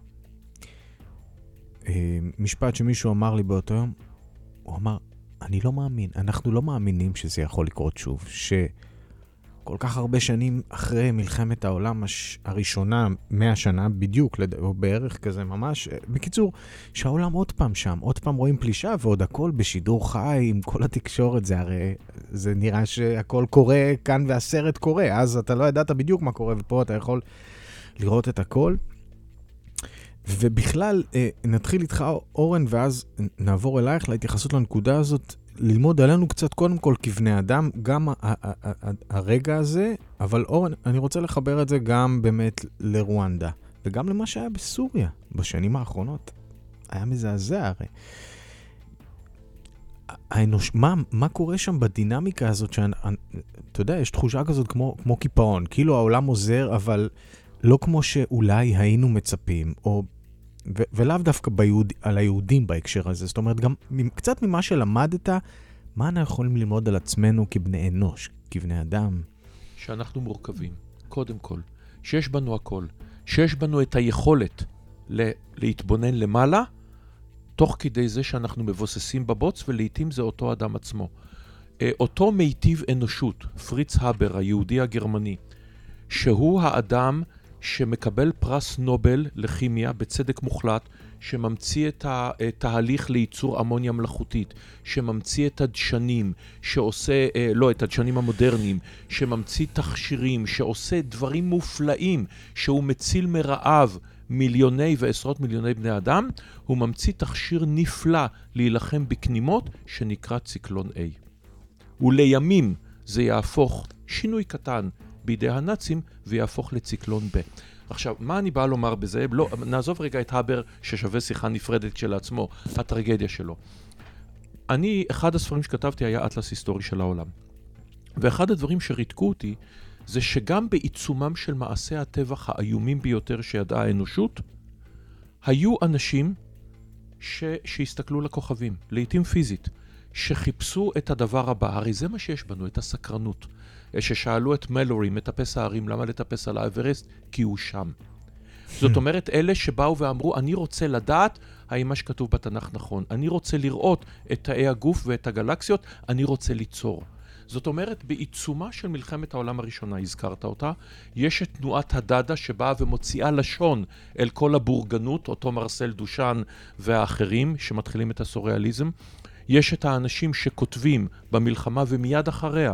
משפט שמישהו אמר לי באותו יום, הוא אמר, אני לא מאמין, אנחנו לא מאמינים שזה יכול לקרות שוב, שכל כך הרבה שנים אחרי מלחמת העולם הראשונה, מאה שנה בדיוק, או בערך כזה ממש, בקיצור, שהעולם עוד פעם שם, עוד פעם רואים פלישה, ועוד הכל בשידור חי, עם כל התקשורת, זה הרי, זה נראה שהכל קורה כאן והסרט קורה, אז אתה לא ידעת בדיוק מה קורה, ופה אתה יכול לראות את הכל. ובכלל, נתחיל איתך אורן, ואז נעבור אלייך להתייחסות לנקודה הזאת, ללמוד עלינו קצת קודם כל כבני אדם, גם הרגע הזה, אבל אורן, אני רוצה לחבר את זה גם באמת לרואנדה, וגם למה שהיה בסוריה בשנים האחרונות. היה מזעזע הרי. האנוש, מה, מה קורה שם בדינמיקה הזאת, שאתה יודע, יש תחושה כזאת כמו, כמו כיפאון, כאילו העולם עוזר, אבל לא כמו שאולי היינו מצפים, או ו- ולאו דווקא ביהוד, על היהודים בהקשר הזה. זאת אומרת, גם קצת ממה שלמדת, מה אנחנו יכולים ללמוד על עצמנו כבני אנוש, כבני אדם? שאנחנו מורכבים, קודם כל. שיש בנו הכל. שיש בנו את היכולת ל- להתבונן למעלה, תוך כדי זה שאנחנו מבוססים בבוץ, ולעיתים זה אותו אדם עצמו. אותו מיטיב אנושות, פריץ הבר, היהודי הגרמני, שהוא האדם שמקבל פרס נובל לכימיה, בצדק מוחלט, שממציא את התהליך לייצור אמוניה מלאכותית, שממציא את הדשנים, שעושה, לא, את הדשנים המודרניים, שממציא תכשירים, שעושה דברים מופלאים, שהוא מציל מרעב מיליוני ועשרות מיליוני בני אדם, הוא ממציא תכשיר נפלא להילחם בקנימות, שנקרא ציקלון A. ולימים זה יהפוך שינוי קטן, בידי הנאצים, ויהפוך לציקלון ב. עכשיו, מה אני בא לומר בזה? לא, נעזוב רגע את הבר, ששווה שיחה נפרדת שלעצמו, הטרגדיה שלו. אני, אחד הספרים שכתבתי היה אטלס היסטורי של העולם. ואחד הדברים שריתקו אותי, זה שגם בעיצומם של מעשי הטבח האיומים ביותר שידעה האנושות, היו אנשים ש... שהסתכלו לכוכבים, לעתים פיזית, שחיפשו את הדבר הבא. הרי זה מה שיש בנו, את הסקרנות. ששאלו את מלורי, מטפס ההרים, למה לטפס על האברסט? כי הוא שם. זאת אומרת, אלה שבאו ואמרו, אני רוצה לדעת האם מה שכתוב בתנ"ך נכון. אני רוצה לראות את תאי הגוף ואת הגלקסיות, אני רוצה ליצור. זאת אומרת, בעיצומה של מלחמת העולם הראשונה, הזכרת אותה, יש את תנועת הדדה שבאה ומוציאה לשון אל כל הבורגנות, אותו מרסל דושן והאחרים שמתחילים את הסוריאליזם. יש את האנשים שכותבים במלחמה ומיד אחריה,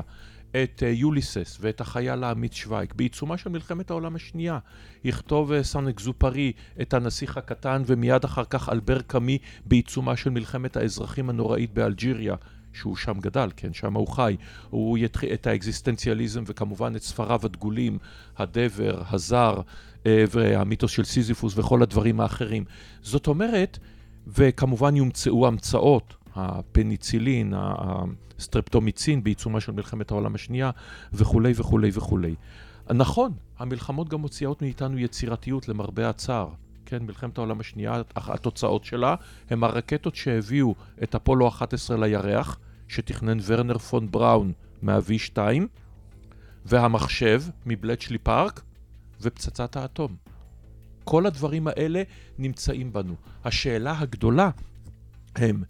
את יוליסס ואת החייל האמיץ שווייק. בעיצומה של מלחמת העולם השנייה, יכתוב סן-אקזופרי את הנסיך הקטן, ומיד אחר כך אלבר קאמי בעיצומה של מלחמת האזרחים הנוראית באלג'יריה, שהוא שם גדל, כן, שם הוא חי, הוא יתחיל את האקזיסטנציאליזם וכמובן את ספריו הדגולים, הדבר, הזר והמיתוס של סיזיפוס וכל הדברים האחרים. זאת אומרת, וכמובן יומצאו המצאות, הפניצילין, הסטרפטומיצין בעיצומה של מלחמת העולם השנייה וכו' וכו' וכו'. נכון, המלחמות גם מוציאות מאיתנו יצירתיות למרבה הצער. כן, מלחמת העולם השנייה, התוצאות שלה הם הרקטות שהביאו את אפולו אחת עשרה לירח, שתכנן ורנר פון בראון מה-וי טו, והמחשב מבלצ'לי פארק, ופצצת האטום. כל הדברים האלה נמצאים בנו. השאלה הגדולה הם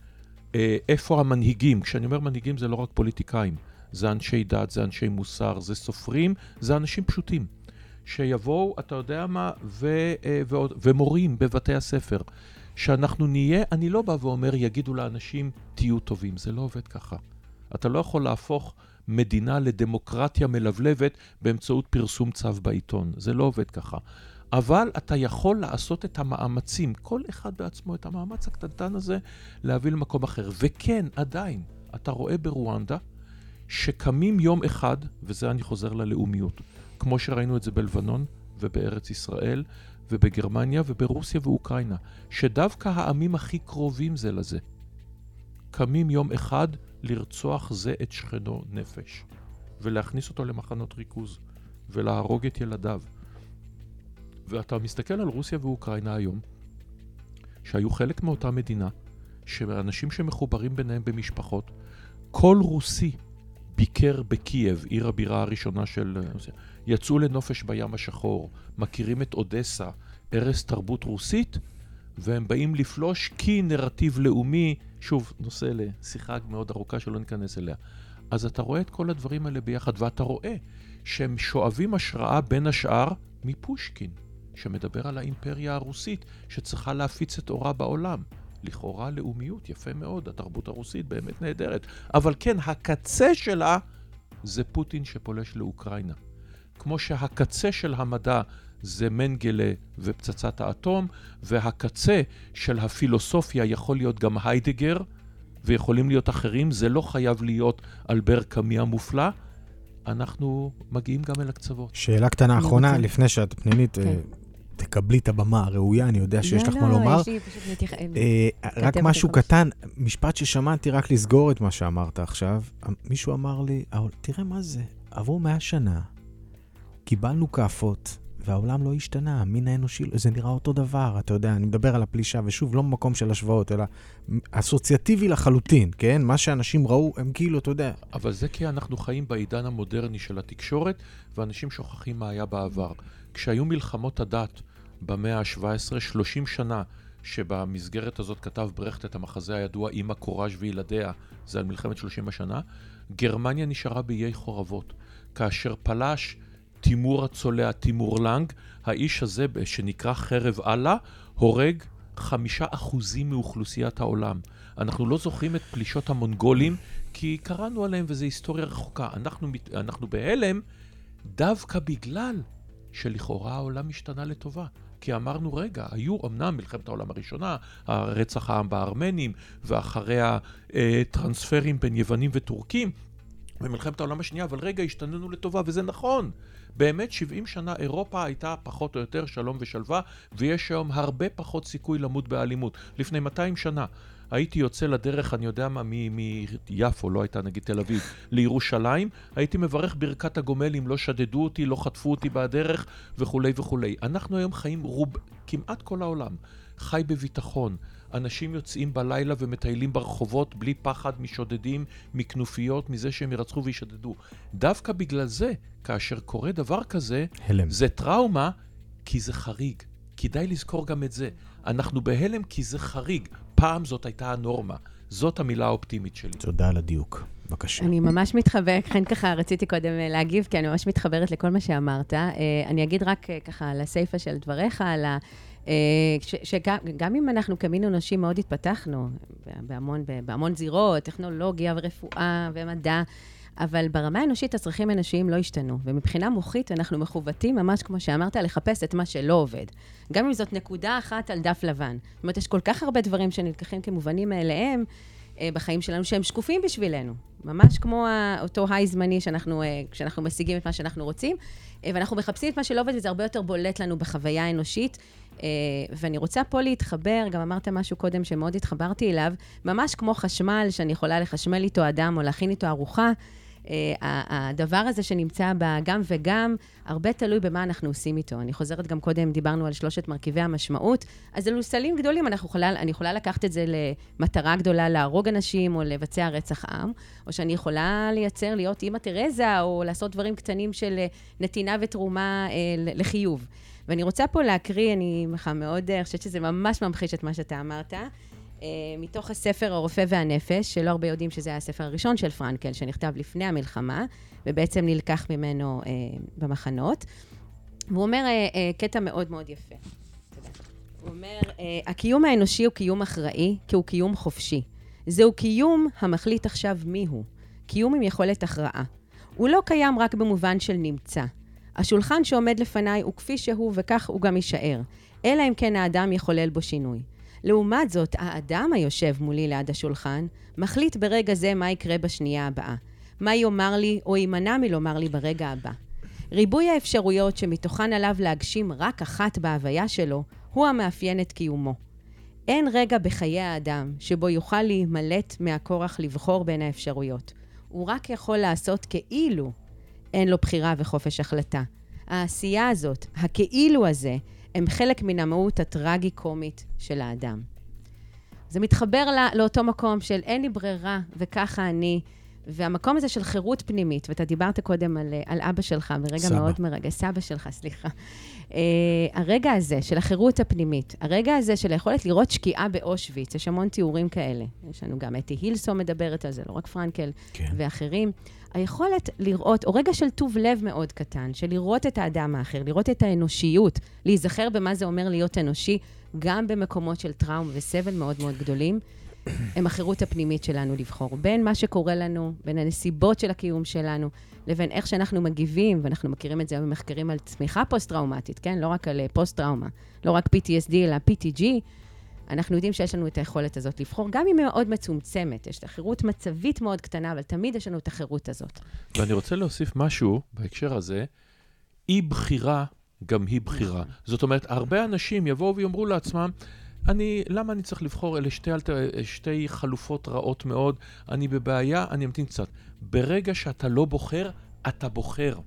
איפה המנהיגים, כשאני אומר מנהיגים זה לא רק פוליטיקאים, זה אנשי דת, זה אנשי מוסר, זה סופרים, זה אנשים פשוטים. שיבואו, אתה יודע מה, ו, ו, ומורים בבתי הספר, שאנחנו נהיה, אני לא בא ואומר, יגידו לאנשים, תהיו טובים, זה לא עובד ככה. אתה לא יכול להפוך מדינה לדמוקרטיה מלבלבת באמצעות פרסום צו בעיתון, זה לא עובד ככה. אבל אתה יכול לעשות את המאמצים, כל אחד בעצמו, את המאמץ הקטנטן הזה, להביא למקום אחר. וכן, עדיין, אתה רואה ברואנדה, שקמים יום אחד, וזה אני חוזר ללאומיות, כמו שראינו את זה בלבנון ובארץ ישראל ובגרמניה וברוסיה ואוקראינה, שדווקא העמים הכי קרובים זה לזה, קמים יום אחד לרצוח זה את שכנו נפש, ולהכניס אותו למחנות ריכוז, ולהרוג את ילדיו. ואתה מסתכל על רוסיה ואוקראינה היום, שהיו חלק מאותה מדינה, שאנשים שמחוברים ביניהם במשפחות, כל רוסי ביקר בקייב, עיר הבירה הראשונה של... יצאו לנופש בים השחור, מכירים את אודסה, ערס תרבות רוסית, והם באים לפלוש כי נרטיב לאומי, שוב, נושא לשיחה מאוד ארוכה שלא ניכנס אליה. אז אתה רואה את כל הדברים האלה ביחד, ואתה רואה שהם שואבים השראה בין השאר מפושקין, שמדבר על האימפריה הרוסית, שצריכה להפיץ את אורה בעולם. לכאורה לאומיות, יפה מאוד, התרבות הרוסית באמת נהדרת. אבל כן, הקצה שלה זה פוטין שפולש לאוקראינה. כמו שהקצה של המדע זה מנגלה ופצצת האטום, והקצה של הפילוסופיה יכול להיות גם היידגר, ויכולים להיות אחרים, זה לא חייב להיות אלבר קאמי המופלא, אנחנו מגיעים גם אל הקצוות. שאלה קטנה אחרונה, לפני שאת פנינית... תקבלי את הבמה הראויה, אני יודע שיש לך מה לומר. רק משהו קטן, משפט ששמעתי רק לסגור את מה שאמרת עכשיו, מישהו אמר לי, תראה מה זה, עברו מאה שנה, קיבלנו כעפות, והעולם לא השתנה, המין האנושי, זה נראה אותו דבר, אתה יודע, אני מדבר על הפלישה, ושוב, לא במקום של השוואות, אלא אסוציאטיבי לחלוטין, כן? מה שאנשים ראו, הם כאילו, אתה יודע. אבל זה כי אנחנו חיים בעידן המודרני של התקשורת, ואנשים שוכחים מה היה בעבר. כשהיו מלחמות הדת במאה ה-שבע עשרה, שלושים שנה, שבמסגרת הזאת כתב ברכט את המחזה הידוע, אמא קוראז' וילדיה, זה על מלחמת שלושים השנה, גרמניה נשארה באיי חורבות, כאשר פלש תימור הצולע, תימור לנג, האיש הזה שנקרא חרב אללה, הורג חמישה אחוזים מאוכלוסיית העולם. אנחנו לא זוכרים את פלישות המונגולים, כי קראנו עליהם וזו היסטוריה רחוקה. אנחנו, אנחנו בהלם דווקא בגלל שלכאורה העולם השתנה לטובה. כי אמרנו, רגע, היו אמנם מלחמת העולם הראשונה, הרצח העם בארמנים, ואחריה אה, טרנספרים בין יוונים וטורקים, במלחמת העולם השנייה, אבל רגע, השתננו לטובה, וזה נכון. באמת שבעים שנה אירופה הייתה פחות או יותר שלום ושלווה, ויש היום הרבה פחות סיכוי למות באלימות. לפני מאתיים שנה הייתי יוצא לדרך, אני יודע מה, מיפו, לא הייתה נגיד תל אביב, לירושלים, הייתי מברך ברכת הגומלים, לא שדדו אותי, לא חטפו אותי בדרך וכו' וכו'. אנחנו היום חיים רוב, כמעט כל העולם, חי בביטחון. אנשים יוצאים בלילה ומטיילים ברחובות בלי פחד משודדים, מכנופיות, מזה שהם ירצחו וישדדו. דווקא בגלל זה, כאשר קורה דבר כזה, הלם. זה טראומה, כי זה חריג. כדאי לזכור גם את זה. אנחנו בהלם כי זה חריג. פעם זאת הייתה הנורמה. זאת המילה האופטימית שלי. תודה על הדיוק. בבקשה. אני ממש מתחברת, כן, ככה רציתי קודם להגיב, כי אני ממש מתחברת לכל מה שאמרת. אני אגיד רק ככה על הסיפה של דבריך, על ה... ש, שגם, גם אם אנחנו כמין אנשים מאוד התפתחנו, בהמון, בהמון זירות, טכנולוגיה ורפואה ומדע, אבל ברמה האנושית הצרכים האנושיים לא השתנו, ומבחינה מוחית אנחנו מחוותים, ממש כמו שאמרת, לחפש את מה שלא עובד. גם אם זאת נקודה אחת על דף לבן. זאת אומרת, יש כל כך הרבה דברים שנלקחים כמובנים מאליהם, בחיים שלנו שהם שקופים בשבילנו. ממש כמו אותו היי זמני שאנחנו, כשאנחנו משיגים את מה שאנחנו רוצים, ואנחנו מחפשים את מה שלא עובד, וזה הרבה יותר בולט לנו בחוויה האנושית. ואני רוצה פה להתחבר, גם אמרת משהו קודם שמאוד התחברתי אליו, ממש כמו חשמל, שאני יכולה לחשמל איתו אדם או להכין איתו ארוחה, הדבר הזה שנמצא בגם וגם, הרבה תלוי במה אנחנו עושים איתו. אני חוזרת גם קודם, דיברנו על שלושת מרכיבי המשמעות, אז אלו סלים גדולים, אנחנו יכולה, אני יכולה לקחת את זה למטרה גדולה, להרוג אנשים או לבצע רצח עם, או שאני יכולה לייצר להיות אמא תרזה, או לעשות דברים קטנים של נתינה ותרומה לחיוב. ואני רוצה פה להקריא, אני מאוד, אני חושבת שזה ממש ממחיש את מה שאתה אמרת, מתוך הספר הרופא והנפש, שלא הרבה יודעים שזה היה הספר הראשון של פרנקל, שנכתב לפני המלחמה, ובעצם נלקח ממנו אה, במחנות. והוא אומר אה, אה, קטע מאוד מאוד יפה. תודה. הוא אומר, אה, הקיום האנושי הוא קיום אחראי, כי הוא קיום חופשי. זהו קיום המחליט עכשיו מיהו. קיום עם יכולת הכרעה. הוא לא קיים רק במובן של נמצא. השולחן שעומד לפניי הוא כפי שהוא, וכך הוא גם יישאר. אלא אם כן האדם יחולל בו שינוי. לעומת זאת, האדם היושב מולי ליד השולחן, מחליט ברגע זה מה יקרה בשנייה הבאה. מה יאמר לי או יימנע מלומר לי ברגע הבא. ריבוי האפשרויות שמתוכן עליו להגשים רק אחת בהוויה שלו, הוא המאפיין את קיומו. אין רגע בחיי האדם שבו יוכל להימלט מהכורח לבחור בין האפשרויות. הוא רק יכול לעשות כאילו אין לו בחירה וחופש החלטה. העשייה הזאת, הכאילו הזה, הם חלק מן המהות הטרגי-קומית של האדם. זה מתחבר לא, לאותו מקום של אין לי ברירה וככה אני, והמקום הזה של חירות פנימית, ואתה דיברת קודם על, על אבא שלך, ברגע סבא. מאוד מרגע, סבא שלך, סליחה. Uh, הרגע הזה של החירות הפנימית, הרגע הזה של היכולת לראות שקיעה באושוויץ, יש המון תיאורים כאלה. יש לנו גם אתי הילסו מדברת על זה, לא רק פרנקל כן. ואחרים. היכולת לראות, או רגע של טוב לב מאוד קטן, של לראות את האדם האחר, לראות את האנושיות, להיזכר במה זה אומר להיות אנושי, גם במקומות של טראום וסבל מאוד מאוד גדולים, הם החירות הפנימית שלנו לבחור. בין מה שקורה לנו, בין הנסיבות של הקיום שלנו, לבין איך שאנחנו מגיבים, ואנחנו מכירים את זה במחקרים על צמיחה פוסט-טראומטית, כן? לא רק על פוסט-טראומה, לא רק פי טי אס די, אלא פי טי ג'י. אנחנו יודעים שיש לנו את היכולת הזאת לבחור, גם אם היא מאוד מצומצמת. יש את החירות מצבית מאוד קטנה, אבל תמיד יש לנו את החירות הזאת. ואני רוצה להוסיף משהו בהקשר הזה. אי בחירה גם היא בחירה. זאת אומרת, הרבה אנשים יבואו ויאמרו לעצמם, אני, למה אני צריך לבחור? אלה שתי, שתי חלופות רעות מאוד. אני בבעיה, אני אמתין קצת. ברגע שאתה לא בוחר, אתה בוחר.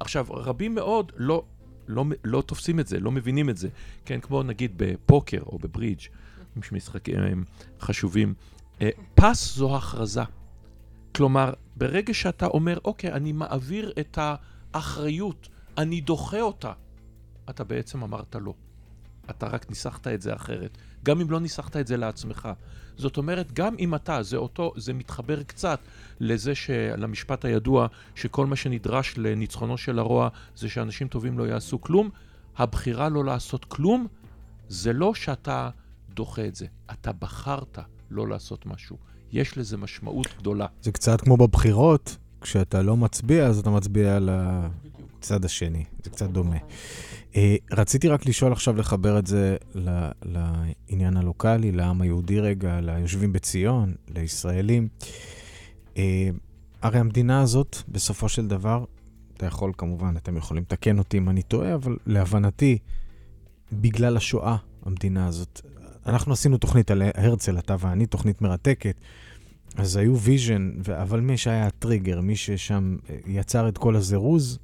עכשיו, רבים מאוד לא, לא, לא תופסים את זה, לא מבינים את זה. כן, כמו נגיד בפוקר או בברידג' משחקים חשובים. פס זו הכרזה. כלומר, ברגע שאתה אומר, אוקיי, אני מעביר את האחריות, אני דוחה אותה, אתה בעצם אמרת לא. אתה רק ניסחת את זה אחרת, גם אם לא ניסחת את זה לעצמך. זאת אומרת, גם אם אתה, זה אותו, זה מתחבר קצת לזה שלמשפט הידוע, שכל מה שנדרש לניצחונו של הרוע, זה שאנשים טובים לא יעשו כלום. הבחירה לא לעשות כלום, זה לא שאתה דוחה את זה. אתה בחרת לא לעשות משהו. יש לזה משמעות גדולה. זה קצת כמו בבחירות, כשאתה לא מצביע, אז אתה מצביע על הצד השני. זה קצת דומה. רציתי רק לשאול עכשיו לחבר את זה לעניין הלוקלי, לעם היהודי רגע, ליושבים בציון, לישראלים. הרי המדינה הזאת, בסופו של דבר, אתה יכול כמובן, אתם יכולים לתקן אותי אם אני טועה, אבל להבנתי, בגלל השואה, המדינה הזאת, אנחנו עשינו תוכנית על הרצל, אתה ואני, תוכנית מרתקת, אז היו ויז'ן, אבל מי שהיה הטריגר, מי ששם יצר את כל הזירוז,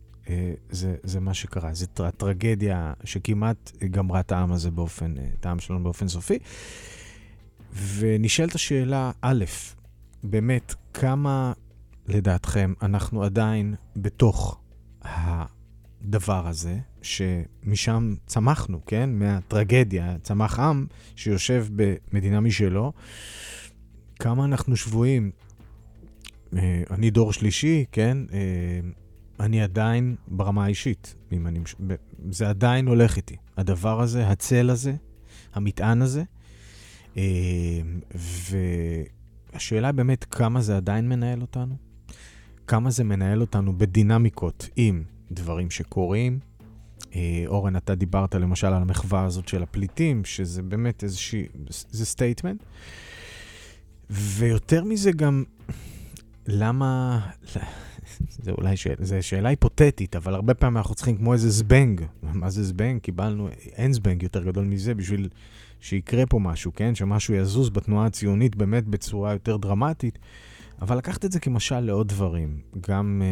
זה, זה מה שקרה. זו הטרגדיה שכמעט גמרה את העם הזה באופן, את העם שלנו באופן סופי. ונשאלת השאלה, א', באמת, כמה לדעתכם אנחנו עדיין בתוך הדבר הזה, שמשם צמחנו, כן? מהטרגדיה, צמח עם שיושב במדינה משלו. כמה אנחנו שבויים? אני דור שלישי, כן? אני עדיין ברמה האישית, אם אני, זה עדיין הולך איתי. הדבר הזה, הצל הזה, המטען הזה, והשאלה באמת כמה זה עדיין מנהל אותנו, כמה זה מנהל אותנו בדינמיקות עם דברים שקורים. אורן, אתה דיברת למשל על המחווה הזאת של הפליטים, שזה באמת איזושהי, זה סטייטמנט. ויותר מזה גם, למה, זה אולי, זה שאלה היפותטית, אבל הרבה פעמים אנחנו צריכים כמו איזה זבנג, מה זה זבנג? קיבלנו, אין זבנג יותר גדול מזה, בשביל שיקרה פה משהו, כן? שמשהו יזוז בתנועה הציונית באמת בצורה יותר דרמטית, אבל לקחת את זה כמשל לעוד דברים, גם,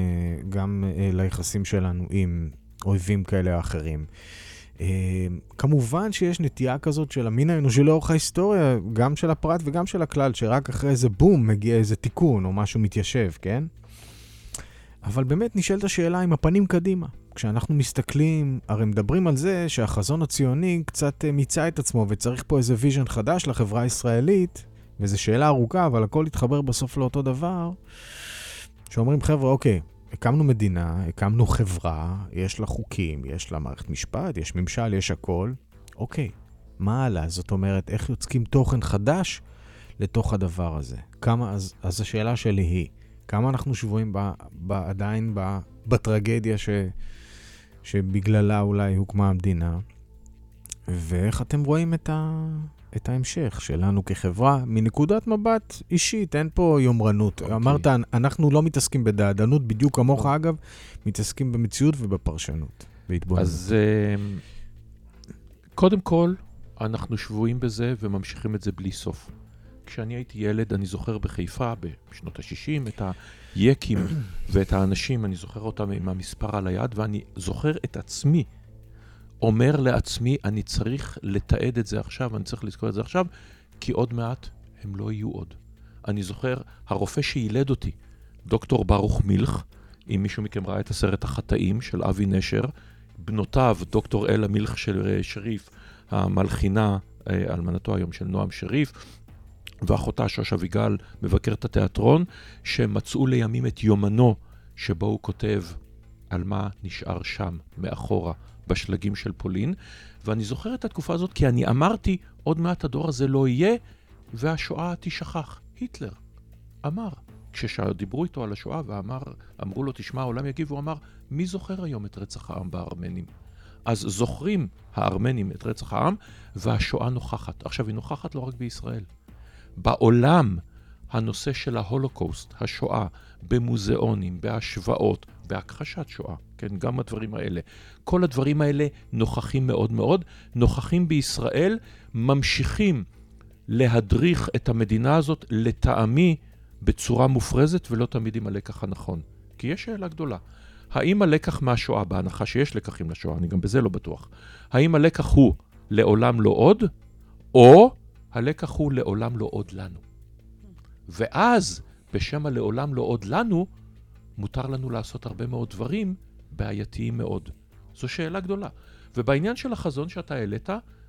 גם ליחסים שלנו עם אויבים כאלה או אחרים. כמובן שיש נטייה כזאת של המין האנושי לאורך ההיסטוריה, גם של הפרט וגם של הכלל, שרק אחרי איזה בום מגיע איזה תיקון או משהו מתיישב, כן? אבל באמת נשאלת השאלה עם הפנים קדימה. כשאנחנו מסתכלים, הרי מדברים על זה שהחזון הציוני קצת מיצה את עצמו, וצריך פה איזה ויז'ן חדש לחברה הישראלית, וזו שאלה ארוכה, אבל הכל התחבר בסוף לאותו דבר, שאומרים חבר'ה, אוקיי, הקמנו מדינה, הקמנו חברה, יש לה חוקים, יש לה מערכת משפט, יש ממשל, יש הכל. אוקיי, מה הלאה? זאת אומרת, איך יוצקים תוכן חדש לתוך הדבר הזה? כמה, אז, אז השאלה שלי היא, כמה אנחנו שבועים ב, ב, עדיין ב, בטרגדיה ש, שבגללה אולי הוקמה המדינה, ואיך אתם רואים את ה... את ההמשך שלנו כחברה, מנקודת מבט אישית, אין פה יומרנות. Okay. אמרת, אנחנו לא מתעסקים בדעדנות, בדיוק כמוך okay. אגב, מתעסקים במציאות ובפרשנות. והתבוננות. אז קודם כל, אנחנו שבועים בזה וממשיכים את זה בלי סוף. כשאני הייתי ילד, אני זוכר בחיפה, בשנות ה-שישים, את היקים ואת האנשים, אני זוכר אותם עם המספר על היד, ואני זוכר את עצמי, אומר לעצמי, אני צריך לתעד את זה עכשיו, אני צריך לזכור את זה עכשיו, כי עוד מעט הם לא יהיו עוד. אני זוכר, הרופא שילד אותי, דוקטור ברוך מילך, אם מישהו מכם ראה את הסרט החטאים של אבי נשר, בנותיו, דוקטור אלה מילך של שריף, המלחינה, אלמנתו היום של נועם שריף, ואחותה שוש אביגל, מבקרת התיאטרון, שמצאו לימים את יומנו, שבו הוא כותב על מה נשאר שם, מאחורה. בשלגים של פולין, ואני זוכר את התקופה הזאת כי אני אמרתי, עוד מעט הדור הזה לא יהיה, והשואה תשכח. היטלר אמר, כשדיברו איתו על השואה, ואמרו לו, תשמע, העולם יגיב, הוא אמר, מי זוכר היום את רצח העם בארמנים? אז זוכרים הארמנים את רצח העם, והשואה נוכחת. עכשיו, היא נוכחת לא רק בישראל. בעולם, הנושא של ההולוקוסט, השואה, במוזיאונים, בהשוואות, בהכחשת שואה, כן, גם הדברים האלה. כל הדברים האלה נוכחים מאוד מאוד, נוכחים בישראל, ממשיכים להדריך את המדינה הזאת לטעמי בצורה מופרזת ולא תמיד עם הלקח הנכון. כי יש שאלה גדולה. האם הלקח מהשואה, בהנחה שיש לקחים לשואה, אני גם בזה לא בטוח, האם הלקח הוא לעולם לא עוד, או הלקח הוא לעולם לא עוד לנו? ואז, בשם הלעולם לא עוד לנו, מותר לנו לעשות הרבה מאוד דברים בעייתיים מאוד. זו שאלה גדולה. ובעניין של החזון שאתה העלית,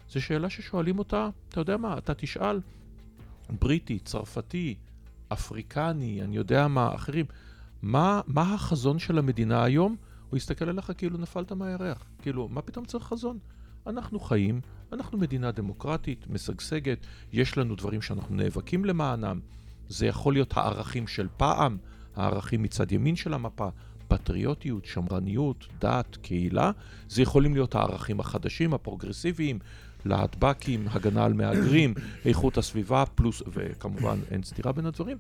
זו שאלה ששואלים אותה, אתה יודע מה, אתה תשאל, בריטי, צרפתי, אפריקני, אני יודע מה, אחרים, מה, מה החזון של המדינה היום? הוא יסתכל עליך כאילו נפלת מהירח. כאילו, מה פתאום צריך חזון? אנחנו חיים, אנחנו מדינה דמוקרטית, משגשגת, יש לנו דברים שאנחנו נאבקים למענם. זה יכול להיות הערכים של פעם, הערכים מצד ימין של המפה, פטריוטיות, שמרניות, דת, קהילה. זה יכולים להיות הערכים החדשים, הפרוגרסיביים, להטבקים, הגנה על מהגרים, איכות הסביבה, פלוס, וכמובן אין סתירה בין הדברים.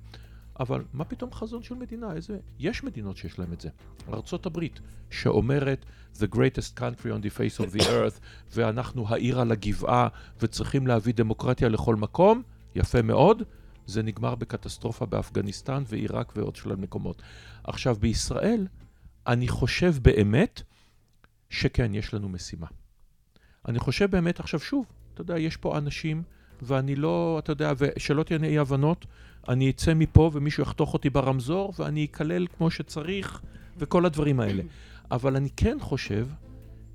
אבל מה פתאום חזון של מדינה? איזה... יש מדינות שיש להם את זה. ארצות הברית, שאומרת, the greatest country on the face of the earth, ואנחנו העיר על הגבעה, וצריכים להביא דמוקרטיה לכל מקום, יפה מאוד, זה נגמר בקטסטרופה באפגניסטן ועיראק ועוד שלל מקומות. עכשיו בישראל, אני חושב באמת שכן, יש לנו משימה. אני חושב באמת, עכשיו שוב, אתה יודע, יש פה אנשים, ואני לא, אתה יודע, שלא תהיה אי הבנות, אני אצא מפה ומישהו יחתוך אותי ברמזור, ואני אקלל כמו שצריך, וכל הדברים האלה. אבל אני כן חושב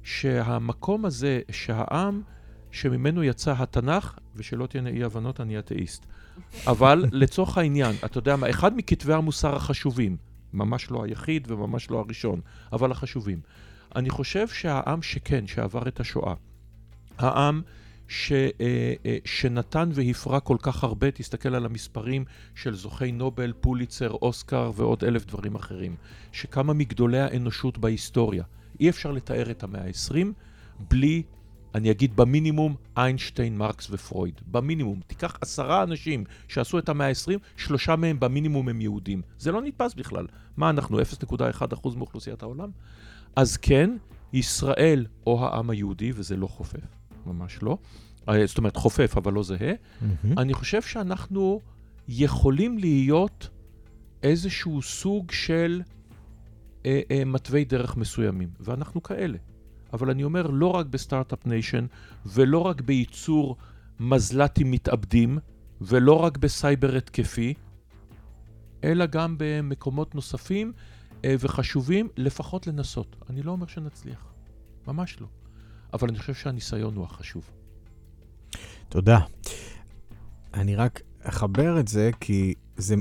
שהמקום הזה, שהעם, שממנו יצא התנ"ך, ושלא תהיה אי הבנות, אני אתאיסט. אבל לצורך העניין, אתה יודע מה, אחד מכתבי המוסר החשובים, ממש לא היחיד וממש לא הראשון, אבל החשובים. אני חושב שהעם שכן, שעבר את השואה, העם ש, שנתן והפרע כל כך הרבה, תסתכל על המספרים של זוכי נובל, פוליצר, אוסקר ועוד אלף דברים אחרים, שכמה מגדולי האנושות בהיסטוריה, אי אפשר לתאר את המאה ה-עשרים בלי אני אגיד במינימום איינשטיין, מרקס ופרויד. במינימום. תיקח עשרה אנשים שעשו את המאה העשרים, שלושה מהם במינימום הם יהודים. זה לא נתפס בכלל. מה אנחנו, אפס נקודה אחת אחוז מאוכלוסיית העולם? אז כן, ישראל או העם היהודי, וזה לא חופף, ממש לא. זאת אומרת, חופף, אבל לא זהה. אני חושב שאנחנו יכולים להיות איזשהו סוג של אה, אה, מטווי דרך מסוימים, ואנחנו כאלה. אבל אני אומר, לא רק בסטארט-אפ ניישן, ולא רק בייצור מזל"טים מתאבדים, ולא רק בסייבר התקפי, אלא גם במקומות נוספים וחשובים, לפחות לנסות. אני לא אומר שנצליח, ממש לא. אבל אני חושב שהניסיון הוא החשוב. תודה. אני רק אחבר את זה, כי זה,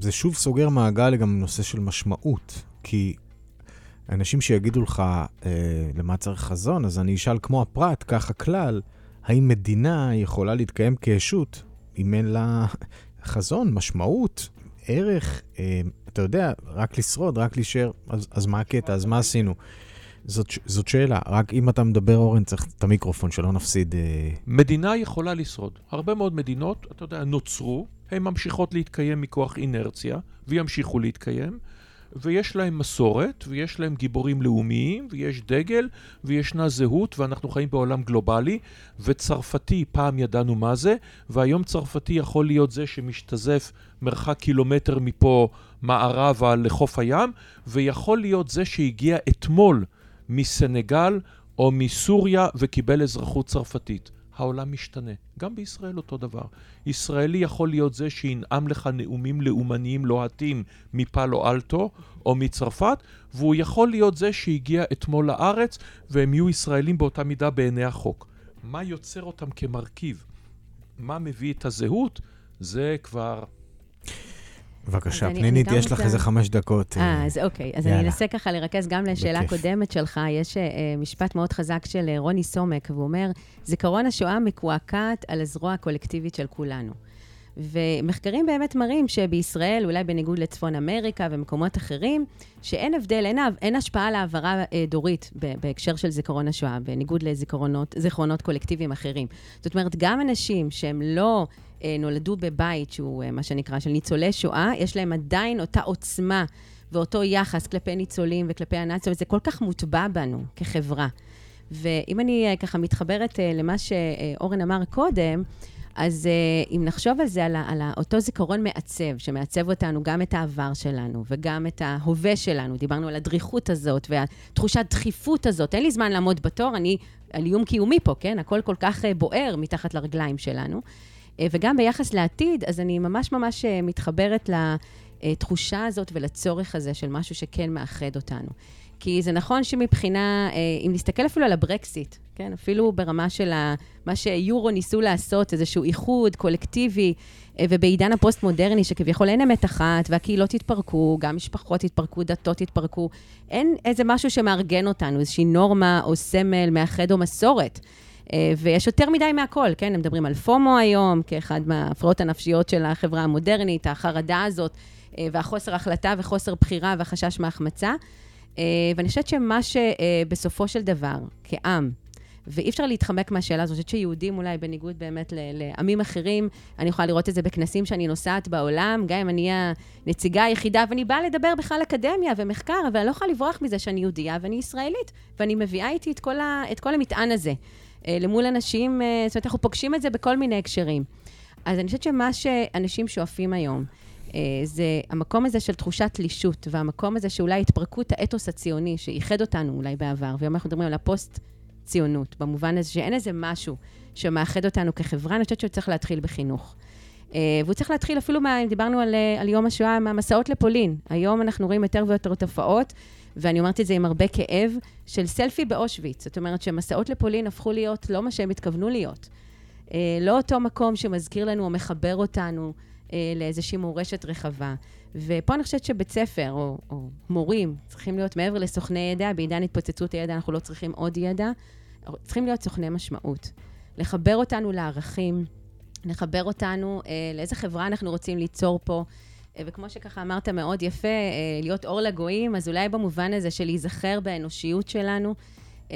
זה שוב סוגר מעגל גם לנושא של משמעות, כי אנשים שיגידו לך אה, למה צריך חזון, אז אני אשאל כמו הפרט, כך הכלל, האם מדינה יכולה להתקיים כישות, אם אין לה חזון, משמעות, ערך, אה, אתה יודע, רק לשרוד, רק להישאר, אז, אז מה הקטע, אז מה עשינו? זאת, זאת שאלה, רק אם אתה מדבר, אורן, צריך את המיקרופון שלא נפסיד. אה... מדינה יכולה לשרוד. הרבה מאוד מדינות, אתה יודע, נוצרו, הן ממשיכות להתקיים מכוח אינרציה, וימשיכו להתקיים, ויש להם מסורת, ויש להם גיבורים לאומיים, ויש דגל, וישנה זהות, ואנחנו חיים בעולם גלובלי, וצרפתי, פעם ידענו מה זה, והיום צרפתי יכול להיות זה שמשתזף מרחק קילומטר מפה מערבה לחוף הים, ויכול להיות זה שהגיע אתמול מסנגל או מסוריה וקיבל אזרחות צרפתית. העולם משתנה. גם בישראל אותו דבר. ישראלי יכול להיות זה שינעם לך נאומים לאומניים לוהטים מפאלו אלטו או מצרפת, והוא יכול להיות זה שהגיע אתמול לארץ, והם יהיו ישראלים באותה מידה בעיני החוק. מה יוצר אותם כמרכיב? מה מביא את הזהות? זה כבר... בבקשה, פנינית, יש לך איזה חמש דקות. אה, אז אוקיי. אז אני אנסה ככה לרכז גם לשאלה הקודמת שלך. יש משפט מאוד חזק של רוני סומק, והוא אומר, זיכרון השואה מקועקעת על הזרוע הקולקטיבית של כולנו. ומחקרים באמת מראים שבישראל, אולי בניגוד לצפון אמריקה ומקומות אחרים, שאין הבדל, אין השפעה לעברה דורית בהקשר של זיכרון השואה, בניגוד לזיכרונות קולקטיביים אחרים. זאת אומרת, גם אנשים שהם לא... נולדו בבית שהוא מה שנקרא של ניצולי שואה, יש להם עדיין אותה עוצמה ואותו יחס כלפי ניצולים וכלפי הנאצים, זה כל כך מוטבע בנו כחברה. ואם אני ככה מתחברת למה שאורן אמר קודם, אז אם נחשוב על זה, על, על אותו זיכרון מעצב, שמעצב אותנו גם את העבר שלנו, וגם את ההווה שלנו, דיברנו על הדריכות הזאת, והתחושת דחיפות הזאת, אין לי זמן לעמוד בתור, אני על איום קיומי פה, כן? הכל כל כך בוער מתחת לרגליים שלנו. וגם ביחס לעתיד, אז אני ממש ממש מתחברת לתחושה הזאת ולצורך הזה של משהו שכן מאחד אותנו. כי זה נכון שמבחינה, אם נסתכל אפילו על הברקסיט, כן? אפילו ברמה של מה שיורו ניסו לעשות, איזשהו איחוד קולקטיבי, ובעידן הפוסט-מודרני שכביכול אין אמת אחת, והקהילות התפרקו, גם משפחות התפרקו, דתות התפרקו, אין איזה משהו שמארגן אותנו, איזושהי נורמה או סמל, מאחד או מסורת. ויש יותר מדי מהכל, כן? הם מדברים על פומו היום, כאחד מההפרעות הנפשיות של החברה המודרנית, החרדה הזאת, והחוסר החלטה וחוסר בחירה והחשש מהחמצה. ואני חושבת שמה שבסופו של דבר, כעם, ואי אפשר להתחמק מהשאלה הזאת, אני חושבת שיהודים אולי בניגוד באמת לעמים אחרים, אני יכולה לראות את זה בכנסים שאני נוסעת בעולם, גם אם אני הנציגה היחידה, ואני באה לדבר בכלל אקדמיה ומחקר, אבל אני לא יכולה לברוח מזה שאני יהודייה ואני ישראלית, ואני מביאה איתי את כל, ה... את כל המטען הזה. למול אנשים, זאת אומרת, אנחנו פוגשים את זה בכל מיני הקשרים. אז אני חושבת שמה שאנשים שואפים היום, זה המקום הזה של תחושת תלישות, והמקום הזה שאולי התפרקות האתוס הציוני, שאיחד אותנו אולי בעבר, והיום אנחנו מדברים על הפוסט-ציונות, במובן הזה שאין איזה משהו שמאחד אותנו כחברה, אני חושבת שהוא צריך להתחיל בחינוך. והוא צריך להתחיל אפילו, מה, אם דיברנו על, על יום השואה, מהמסעות לפולין. היום אנחנו רואים יותר ויותר תופעות, ואני אומרת את זה עם הרבה כאב, של סלפי באושוויץ. זאת אומרת שמסעות לפולין הפכו להיות לא מה שהם התכוונו להיות. לא אותו מקום שמזכיר לנו או מחבר אותנו לאיזושהי מורשת רחבה. ופה אני חושבת שבית ספר או, או מורים צריכים להיות מעבר לסוכני ידע, בעידן התפוצצות הידע אנחנו לא צריכים עוד ידע, צריכים להיות סוכני משמעות. לחבר אותנו לערכים, לחבר אותנו לאיזה חברה אנחנו רוצים ליצור פה, וכמו שככה אמרת מאוד יפה, להיות אור לגויים, אז אולי במובן הזה של להיזכר באנושיות שלנו,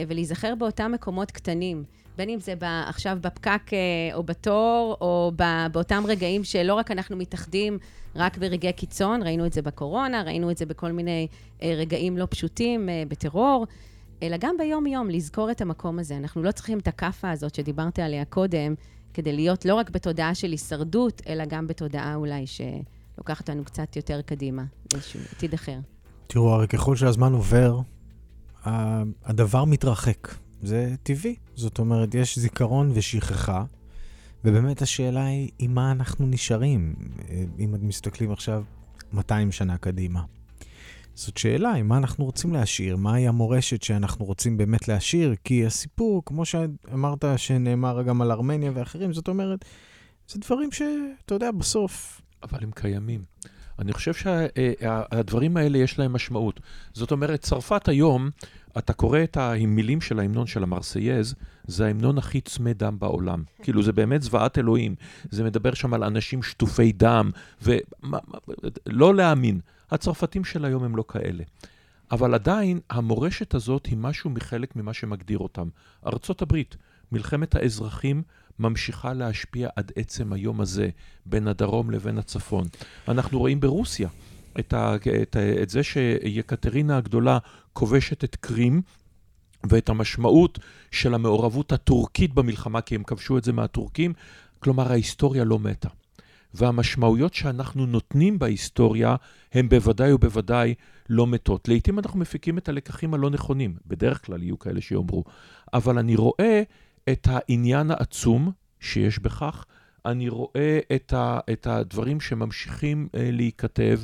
ולהיזכר באותם מקומות קטנים, בין אם זה עכשיו בפקק או בתור, או באותם רגעים שלא רק אנחנו מתאחדים רק ברגעי קיצון, ראינו את זה בקורונה, ראינו את זה בכל מיני רגעים לא פשוטים, בטרור, אלא גם ביום-יום, לזכור את המקום הזה. אנחנו לא צריכים את הקפה הזאת שדיברת עליה קודם, כדי להיות לא רק בתודעה של הישרדות, אלא גם בתודעה אולי שלוקחת אותנו קצת יותר קדימה, איזשהו עתיד אחר. תראו, הרי ככל שהזמן עובר, הדבר מתרחק. זה טבעי. זאת אומרת, יש זיכרון ושכחה, ובאמת השאלה היא, עם מה אנחנו נשארים? אם אתם מסתכלים עכשיו מאתיים שנה קדימה. זאת שאלה, עם מה אנחנו רוצים להשאיר? מהי המורשת שאנחנו רוצים באמת להשאיר? כי הסיפור, כמו שאמרת, שנאמר גם על ארמניה ואחרים, זאת אומרת, זה דברים שאתה יודע, בסוף. אבל הם קיימים. אני חושב שהדברים האלה יש להם משמעות. זאת אומרת, צרפת היום, אתה קורא את המילים של ההמנון של המרסייז, זה ההמנון הכי צמא דם בעולם. כאילו, זה באמת זוועת אלוהים. זה מדבר שם על אנשים שטופי דם, ולא להאמין. הצרפתים של היום הם לא כאלה. אבל עדיין, המורשת הזאת היא משהו מחלק ממה שמגדיר אותם. ארצות הברית, מלחמת האזרחים, ממשיכה להשפיע עד עצם היום הזה, בין הדרום לבין הצפון. אנחנו רואים ברוסיה את, ה, את, ה, את זה שיקטרינה הגדולה כובשת את קרים, ואת המשמעות של המעורבות הטורקית במלחמה, כי הם כבשו את זה מהטורקים, כלומר ההיסטוריה לא מתה. והמשמעויות שאנחנו נותנים בהיסטוריה, הם בוודאי ובוודאי לא מתות. לעתים אנחנו מפיקים את הלקחים הלא נכונים, בדרך כלל יהיו כאלה שיאמרו, אבל אני רואה את העניין העצום שיש בכך, אני רואה את, ה, את הדברים שממשיכים אה, להיכתב,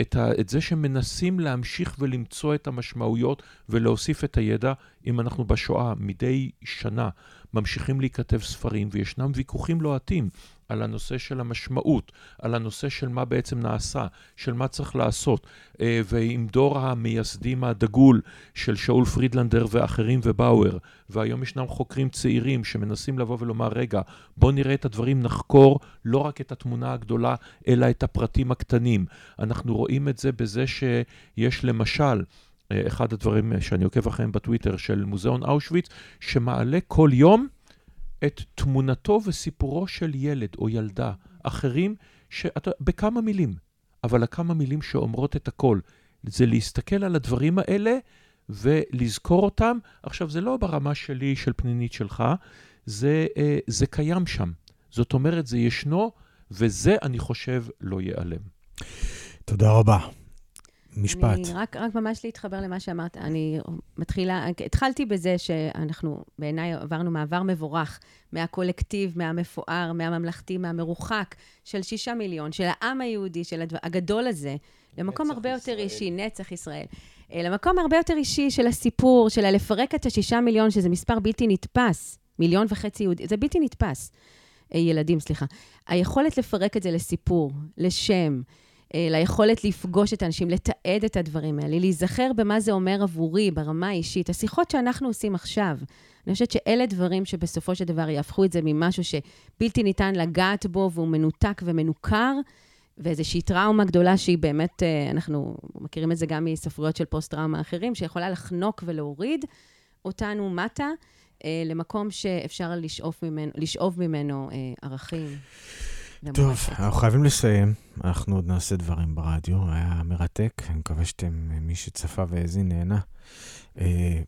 את, ה, את זה שמנסים להמשיך ולמצוא את המשמעויות ולהוסיף את הידע. אם אנחנו בשואה מדי שנה ממשיכים להיכתב ספרים, וישנם ויכוחים לוהטים על הנושא של המשמעות, על הנושא של מה בעצם נעשה, של מה צריך לעשות, ועם דור המייסדים הדגול של שאול פרידלנדר ואחרים ובאואר, והיום ישנם חוקרים צעירים שמנסים לבוא ולומר, רגע, בוא נראה את הדברים, נחקור לא רק את התמונה הגדולה, אלא את הפרטים הקטנים. אנחנו רואים את זה בזה שיש למשל, אחד הדברים שאני עוקב אחריהם בטוויטר של מוזיאון אושוויץ, שמעלה כל יום את תמונתו וסיפורו של ילד או ילדה אחרים, שאתה, בכמה מילים, אבל הכמה מילים שאומרות את הכל, זה להסתכל על הדברים האלה ולזכור אותם. עכשיו, זה לא ברמה שלי, של פנינית שלך, זה, זה קיים שם. זאת אומרת, זה ישנו, וזה, אני חושב, לא ייעלם. תודה רבה. משפט. אני רק, רק ממש להתחבר למה שאמרת. אני מתחילה, התחלתי בזה שאנחנו, בעיניי, עברנו מעבר מבורך מהקולקטיב, מהמפואר, מהממלכתי, מהמרוחק, של שישה מיליון, של העם היהודי, של הדבר, הגדול הזה, למקום הרבה ישראל. יותר אישי, נצח ישראל. למקום הרבה יותר אישי של הסיפור, של לפרק את השישה מיליון, שזה מספר בלתי נתפס, מיליון וחצי יהודי, זה בלתי נתפס, ילדים, סליחה. היכולת לפרק את זה לסיפור, לשם, ליכולת לפגוש את האנשים, לתעד את הדברים האלה, להיזכר במה זה אומר עבורי, ברמה האישית, השיחות שאנחנו עושים עכשיו. אני חושבת שאלה דברים שבסופו של דבר יהפכו את זה ממשהו שבלתי ניתן לגעת בו, והוא מנותק ומנוכר, ואיזושהי טראומה גדולה שהיא באמת, אנחנו מכירים את זה גם מספרויות של פוסט-טראומה אחרים, שיכולה לחנוק ולהוריד אותנו מטה, למקום שאפשר לשאוב ממנו, לשאוב ממנו ערכים. טוב, אנחנו חייבים לסיים, אנחנו עוד נעשה דברים ברדיו, היה מרתק, אני מקווה שאתם, מי שצפה והאזין נהנה, אה,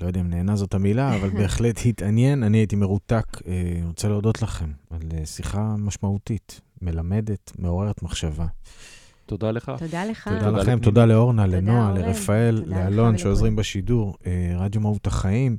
לא יודע אם נהנה זאת המילה, אבל בהחלט התעניין, אני הייתי מרותק, אה, רוצה להודות לכם על שיחה משמעותית, מלמדת, מעוררת מחשבה. תודה לך. תודה לך. תודה לכם, תודה לאורנה, לנועה, לרפאל, לאלון שעוזרים בשידור, רדיו מהות החיים.